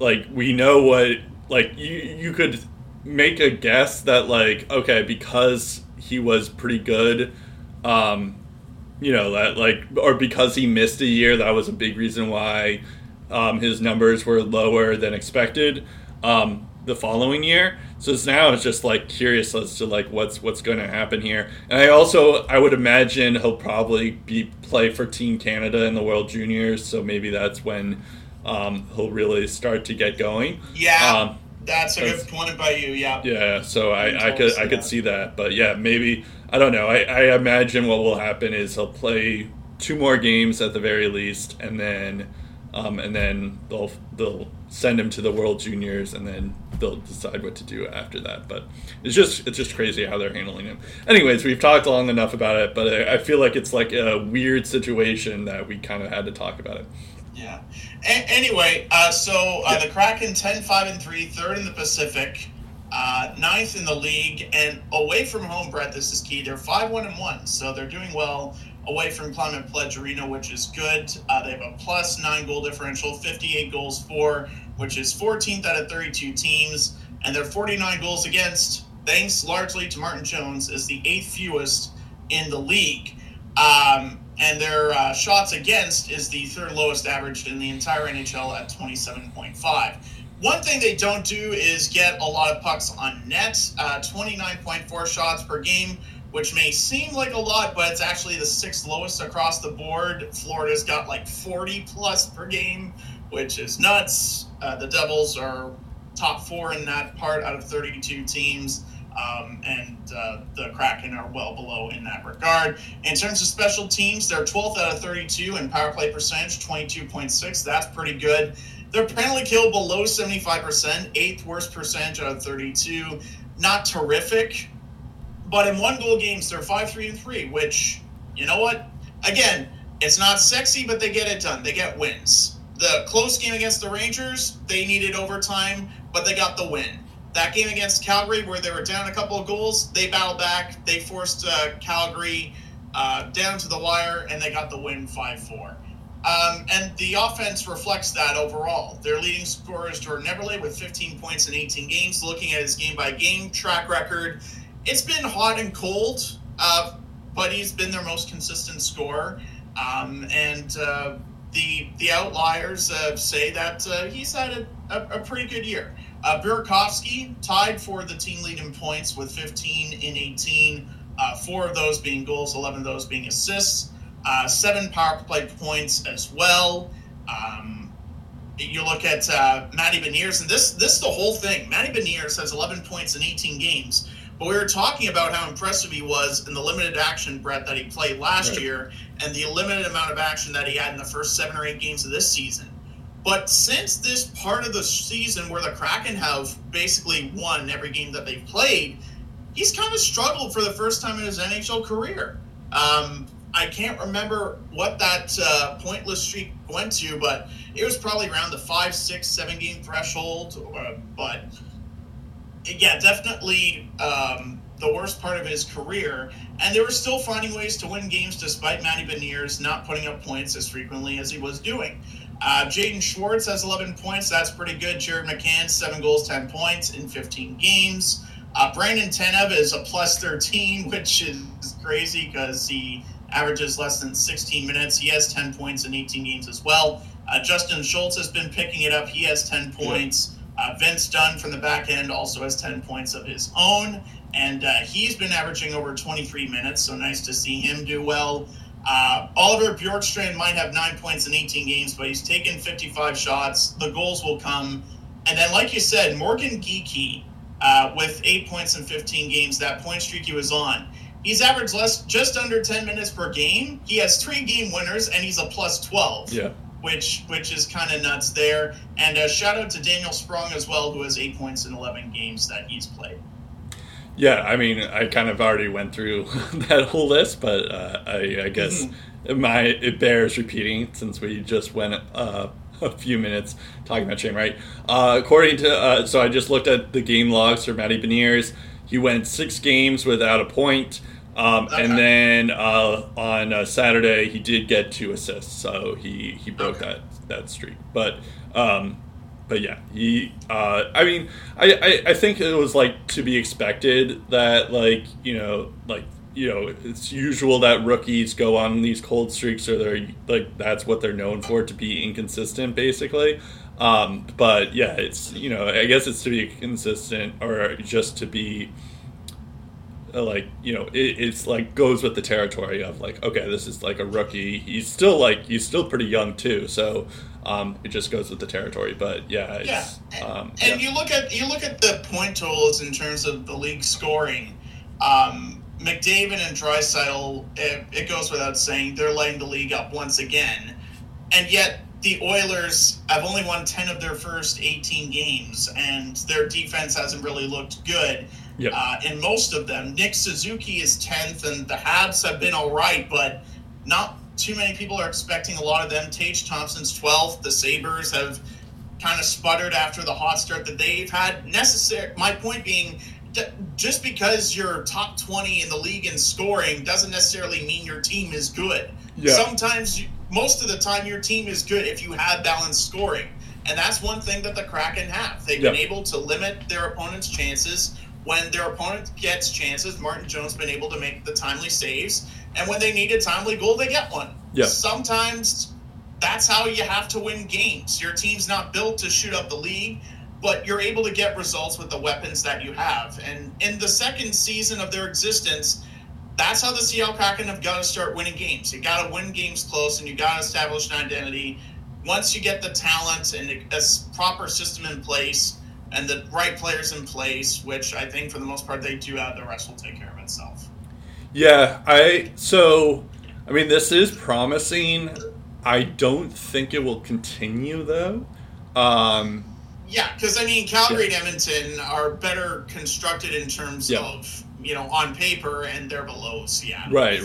we know what you could make a guess that okay, because he was pretty good you know that or because he missed a year, that was a big reason why his numbers were lower than expected the following year. So now it's just curious as to what's going to happen here. And I would imagine he'll probably play for Team Canada in the World Juniors, so maybe that's when he'll really start to get going. That's a good point by you. So I could see that, but maybe I don't know. I imagine what will happen is he'll play two more games at the very least, and then they'll send him to the World Juniors, and then they'll decide what to do after that. But it's just crazy how they're handling him. Anyways, we've talked long enough about it, but I feel like it's a weird situation that we kind of had to talk about it. Yeah. Anyway, the Kraken 10-5-3, third in the Pacific, ninth in the league, and away from home, Brett, this is key. They're 5-1-1, so they're doing well away from Climate Pledge Arena, which is good. They have a +9 goal differential, 58 goals for, which is 14th out of 32 teams, and they're 49 goals against, thanks largely to Martin Jones, is the 8th fewest in the league. And their shots against is the third lowest averaged in the entire NHL at 27.5. One thing they don't do is get a lot of pucks on net, 29.4 shots per game, which may seem like a lot, but it's actually the sixth lowest across the board. Florida's got 40-plus per game, which is nuts. The Devils are top four in that part out of 32 teams. And the Kraken are well below in that regard. In terms of special teams, they're 12th out of 32 in power play percentage, 22.6. That's pretty good. Their penalty kill below 75%, eighth worst percentage out of 32. Not terrific, but in one-goal games, they're 5-3-3, which, you know what? Again, it's not sexy, but they get it done. They get wins. The close game against the Rangers, they needed overtime, but they got the win. That game against Calgary, where they were down a couple of goals, they battled back. They forced Calgary down to the wire, and they got the win 5-4. And the offense reflects that overall. Their leading scorer is Jordan Eberle with 15 points in 18 games. Looking at his game-by-game track record, it's been hot and cold, but he's been their most consistent scorer. The outliers say that he's had a pretty good year. Burakovsky tied for the team lead in points with 15 in 18, four of those being goals, 11 of those being assists, seven power play points as well. You look at Matty Beniers, and this is the whole thing. Matty Beniers has 11 points in 18 games, but we were talking about how impressive he was in the limited action, Brett, that he played last year and the limited amount of action that he had in the first 7 or 8 games of this season. But since this part of the season where the Kraken have basically won every game that they've played, he's kind of struggled for the first time in his NHL career. I can't remember what that pointless streak went to, but it was probably around the 5, 6, 7-game threshold. But, yeah, definitely the worst part of his career. And they were still finding ways to win games despite Matty Beniers not putting up points as frequently as he was doing. Jaden Schwartz has 11 points. That's pretty good. Jared McCann, 7 goals, 10 points in 15 games. Brandon Tanev is a +13, which is crazy because he averages less than 16 minutes. He has 10 points in 18 games as well. Justin Schultz has been picking it up. He has 10 points. Vince Dunn from the back end also has 10 points of his own. And he's been averaging over 23 minutes, so nice to see him do well. Oliver Bjorkstrand might have 9 points in 18 games, but he's taken 55 shots. The goals will come. And then, like you said, Morgan Geekie with 8 points in 15 games, that point streak he was on. He's averaged just under 10 minutes per game. He has 3 game winners, and he's a +12, which is kind of nuts there. And a shout-out to Daniel Sprong as well, who has 8 points in 11 games that he's played. Yeah, I mean, I kind of already went through that whole list, but I guess it bears repeating since we just went a few minutes talking about Shane Wright. According to, so I just looked at the game logs for Matty Beniers. He went 6 games without a point, and then on Saturday he did get 2 assists, so he broke that streak. But yeah, he. I mean, I think it was like to be expected that like you know it's usual that rookies go on these cold streaks or they're like that's what they're known for, to be inconsistent basically. But yeah, it's, you know, I guess it's to be consistent or just to be like, you know, it's like goes with the territory of like, okay, this is like a rookie. He's still pretty young too, so. It just goes with the territory, but You look at the point totals in terms of the league scoring. McDavid and Draisaitl, it goes without saying, they're lighting the league up once again, and yet the Oilers have only won 10 of their first 18 games, and their defense hasn't really looked good in most of them. Nick Suzuki is 10th, and the Habs have been all right, but not too many people are expecting a lot of them. Tage Thompson's 12th. The Sabres have kind of sputtered after the hot start that they've had. My point being, just because you're top 20 in the league in scoring doesn't necessarily mean your team is good. Yeah. Most of the time, your team is good if you have balanced scoring. And that's one thing that the Kraken have. They've been able to limit their opponent's chances. When their opponent gets chances, Martin Jones has been able to make the timely saves. And when they need a timely goal, they get one. Yeah. Sometimes that's how you have to win games. Your team's not built to shoot up the league, but you're able to get results with the weapons that you have. And in the second season of their existence, that's how the Seattle Kraken have got to start winning games. You got to win games close, and you got to establish an identity. Once you get the talent and a proper system in place and the right players in place, which I think for the most part they do have, the rest will take care of itself. Yeah, I mean, this is promising. I don't think it will continue, though. Because, I mean, Calgary and Edmonton are better constructed in terms of, you know, on paper, and they're below Seattle. Right.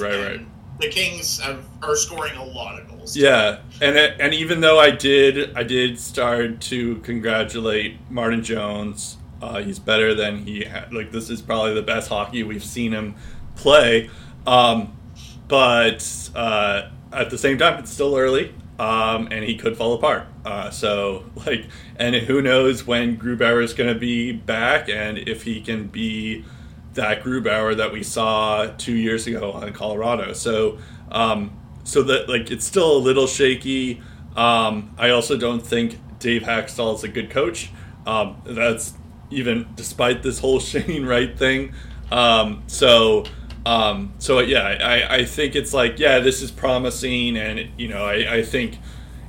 The Kings are scoring a lot of goals. Yeah, and even though I did start to congratulate Martin Jones, he's better than he had. Like, this is probably the best hockey we've seen him play, but at the same time it's still early, and he could fall apart, so like, and who knows when Grubauer is going to be back and if he can be that Grubauer that we saw 2 years ago on Colorado, so that like it's still a little shaky. I also don't think Dave Haxtell is a good coach, that's even despite this whole Shane Wright thing. So yeah, I think it's like, yeah, this is promising, and you know, I think,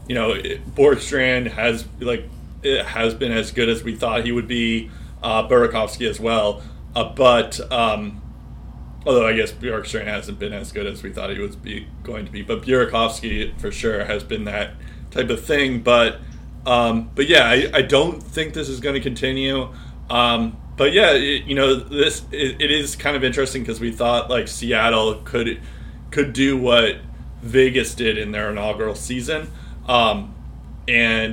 you know, Bjorkstrand has been as good as we thought he would be, Burakovsky as well, but although I guess Bjorkstrand hasn't been as good as we thought he was going to be, but Burakovsky for sure has been that type of thing, but yeah, I don't think this is going to continue. But yeah, it is kind of interesting because we thought like Seattle could do what Vegas did in their inaugural season, and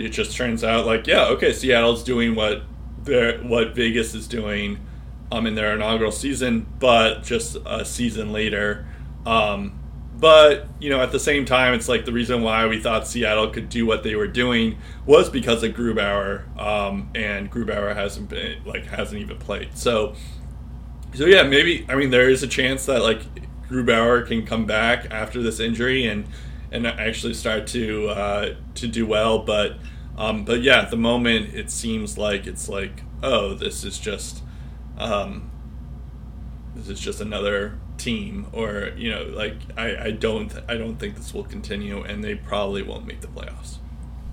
it just turns out like, yeah, okay, Seattle's doing what Vegas is doing in their inaugural season, but just a season later. But you know, at the same time, it's like the reason why we thought Seattle could do what they were doing was because of Grubauer, and Grubauer hasn't even played. So yeah, maybe, I mean, there is a chance that like Grubauer can come back after this injury and actually start to do well. But yeah, at the moment it seems like it's like, oh, this is just another team, or you know, like I don't think this will continue, and they probably won't make the playoffs.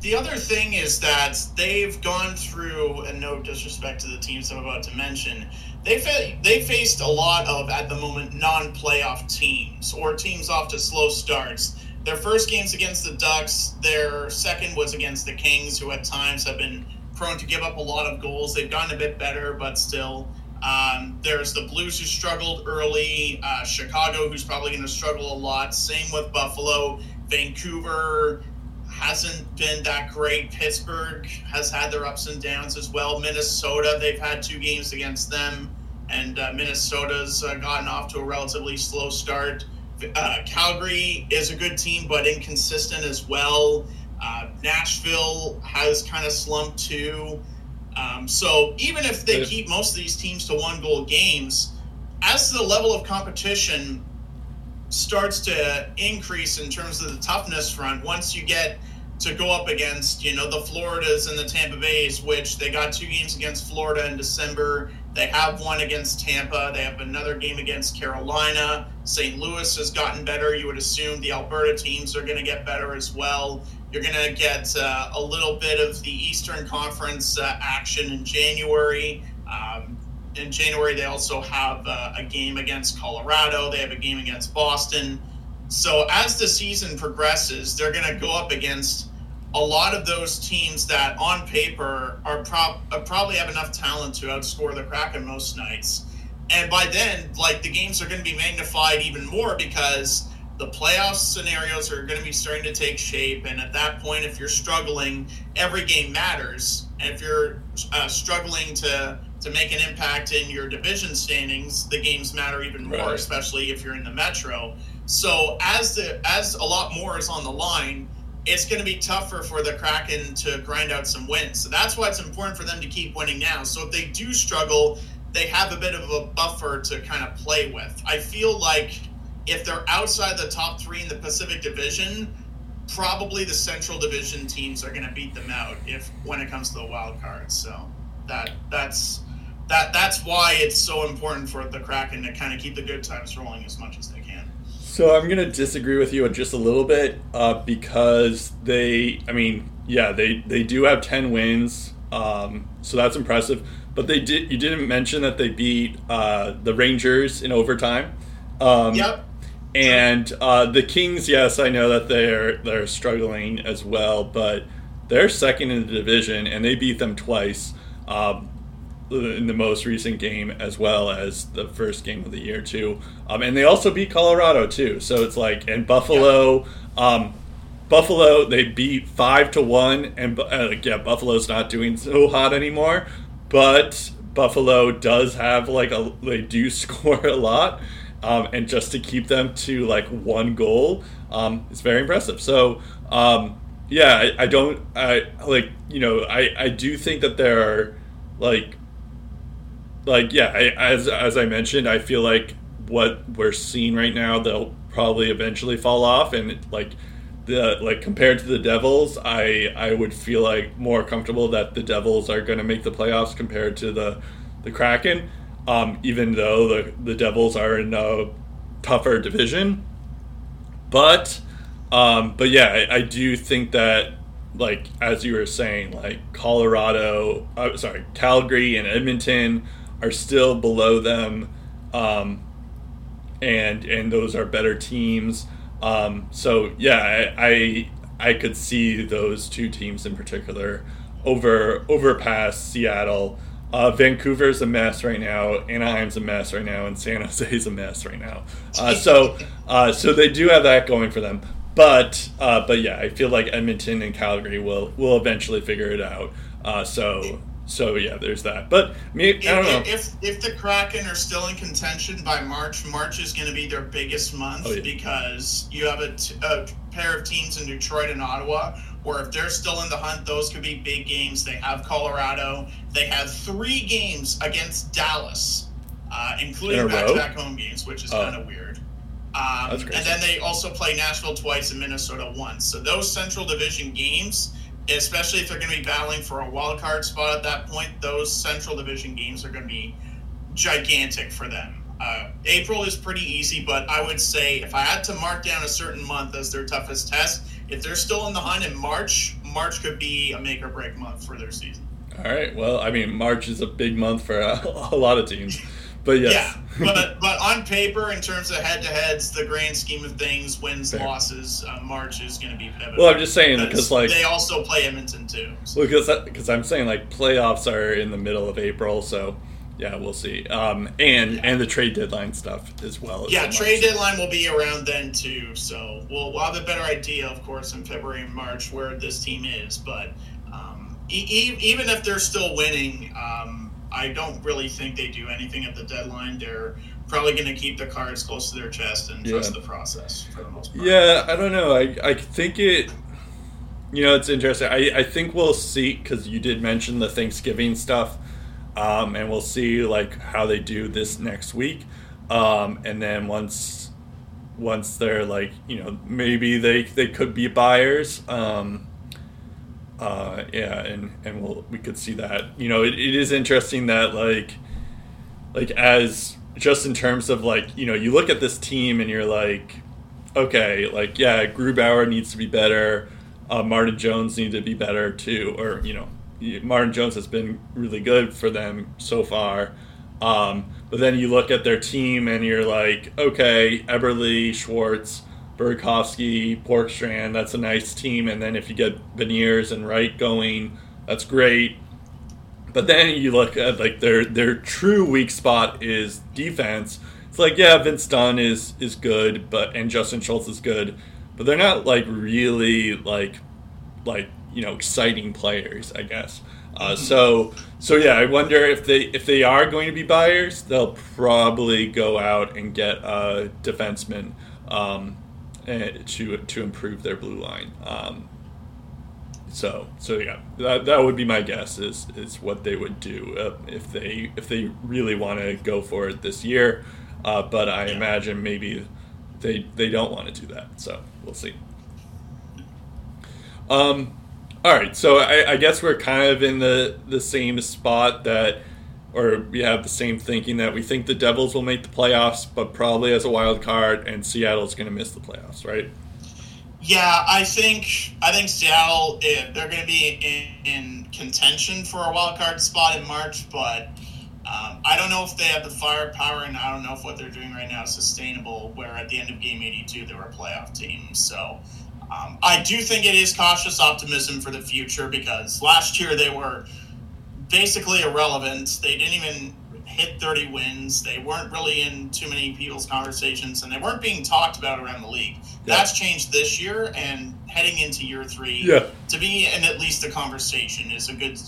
The other thing is that they've gone through, and no disrespect to the teams I'm about to mention, they faced a lot of, at the moment, non-playoff teams or teams off to slow starts. Their first game's against the Ducks. Their second was against the Kings, who at times have been prone to give up a lot of goals. They've gotten a bit better, but still. There's the Blues, who struggled early, Chicago, who's probably going to struggle a lot. Same with Buffalo. Vancouver hasn't been that great. Pittsburgh has had their ups and downs as well. Minnesota, they've had two games against them, and Minnesota's gotten off to a relatively slow start. Calgary is a good team, but inconsistent as well. Nashville has kind of slumped too. So even if they keep most of these teams to one-goal games, as the level of competition starts to increase in terms of the toughness front, once you get to go up against, you know, the Floridas and the Tampa Bays, which they got two games against Florida in December. They have one against Tampa. They have another game against Carolina. St. Louis has gotten better. You would assume the Alberta teams are going to get better as well. You're going to get a little bit of the Eastern Conference action in January. In January, they also have a game against Colorado. They have a game against Boston. So as the season progresses, they're going to go up against a lot of those teams that on paper are probably have enough talent to outscore the Kraken most nights. And by then, like, the games are going to be magnified even more because the playoff scenarios are going to be starting to take shape, and at that point, if you're struggling, every game matters. And if you're struggling to make an impact in your division standings, the games matter even more, right, especially if you're in the Metro. So as a lot more is on the line, it's going to be tougher for the Kraken to grind out some wins. So that's why it's important for them to keep winning now. So if they do struggle, they have a bit of a buffer to kind of play with. I feel like if they're outside the top three in the Pacific Division, probably the Central Division teams are going to beat them out when it comes to the wild card. So that's why it's so important for the Kraken to kind of keep the good times rolling as much as they can. So I'm going to disagree with you just a little bit because they do have 10 wins, so that's impressive. But you didn't mention that they beat the Rangers in overtime. Yep. And the Kings, yes, I know that they're struggling as well, but they're second in the division, and they beat them twice in the most recent game as well as the first game of the year too. And they also beat Colorado too. So it's like, and Buffalo, yeah. Buffalo they beat 5-1, and Buffalo's not doing so hot anymore, but Buffalo does have they do score a lot. And just to keep them to one goal is very impressive. So I do think that there are as I mentioned, I feel like what we're seeing right now, they'll probably eventually fall off, and compared to the Devils, I would feel more comfortable that the Devils are going to make the playoffs compared to the Kraken. Even though the Devils are in a tougher division. But I do think that, as you were saying, Calgary and Edmonton are still below them, and those are better teams. I could see those two teams in particular overpass Seattle. Vancouver's a mess right now, Anaheim's a mess right now, and San Jose's a mess right now. So they do have that going for them. But I feel like Edmonton and Calgary will eventually figure it out. There's that. But I don't know. If the Kraken are still in contention by March is going to be their biggest month because you have a pair of teams in Detroit and Ottawa where if they're still in the hunt, those could be big games. They have Colorado. They have three games against Dallas, including back-to-back home games, which is kind of weird. That's crazy. And then they also play Nashville twice and Minnesota once. So those Central Division games, especially if they're going to be battling for a wild card spot at that point, those Central Division games are going to be gigantic for them. April is pretty easy, but I would say if I had to mark down a certain month as their toughest test, if they're still in the hunt in March could be a make or break month for their season. All right. Well, March is a big month for a lot of teams. But yes. Yeah, but on paper, in terms of head-to-heads, the grand scheme of things, wins, fair, losses, March is going to be pivotal. Well, I'm just saying because they also play Edmonton too. Because I'm saying playoffs are in the middle of April, so Yeah, we'll see. And the trade deadline stuff as well. Yeah, trade deadline will be around then too. So we'll have a better idea, of course, in February and March where this team is. But even if they're still winning, I don't really think they do anything at the deadline. They're probably going to keep the cards close to their chest and trust the process for the most part. Yeah, I don't know. I think it... You know, it's interesting. I think we'll see, because you did mention the Thanksgiving stuff, and we'll see like how they do this next week, and then once they're like, you know, maybe they could be buyers, and we could see that. You know, it is interesting that like as just in terms of like, you know, you look at this team and you're like, okay, like yeah, Grubauer needs to be better. Martin Jones needed to be better too, or you know, Martin Jones has been really good for them so far. But then you look at their team and you're like, okay, Eberle, Schwartz, Burakovsky, Bjorkstrand, that's a nice team. And then if you get Beniers and Wright going, that's great. But then you look at like their true weak spot is defense. It's like, yeah, Vince Dunn is good, and Justin Schultz is good. But they're not like really like you know, exciting players, I guess. So yeah, I wonder if they are going to be buyers, they'll probably go out and get a defenseman to improve their blue line. So yeah, that would be my guess is what they would do if they really want to go for it this year. But I imagine maybe. They don't want to do that, so we'll see. All right, so I guess we're kind of in the same spot that, or we have the same thinking that we think the Devils will make the playoffs, but probably as a wild card, and Seattle's going to miss the playoffs, right? Yeah, I think Seattle, they're going to be in contention for a wild card spot in March, but. I don't know if they have the firepower, and I don't know if what they're doing right now is sustainable, where at the end of Game 82, they were a playoff team. So I do think it is cautious optimism for the future, because last year they were basically irrelevant. They didn't even hit 30 wins. They weren't really in too many people's conversations, and they weren't being talked about around the league. Yeah. That's changed this year, and heading into year three, to be in at least a conversation is a good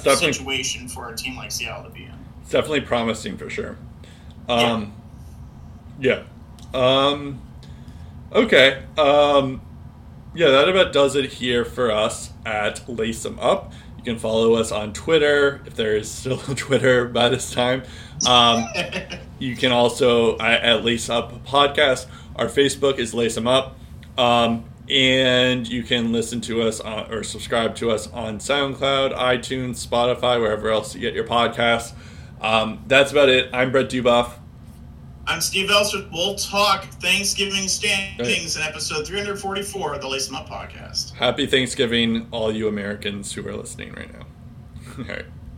situation for a team like Seattle to be in. It's definitely promising for sure. Okay. That about does it here for us at Lace 'Em Up. You can follow us on Twitter, if there is still a Twitter by this time. You can also, at Lace Up Podcast. Our Facebook is Lace 'Em Up, and you can listen to us or subscribe to us on SoundCloud, iTunes, Spotify, wherever else you get your podcasts. That's about it. I'm Brett Duboff. I'm Steve Elsworth. We'll talk Thanksgiving standings in episode 344 of the Lace 'Em Up Podcast. Happy Thanksgiving, all you Americans who are listening right now. All right.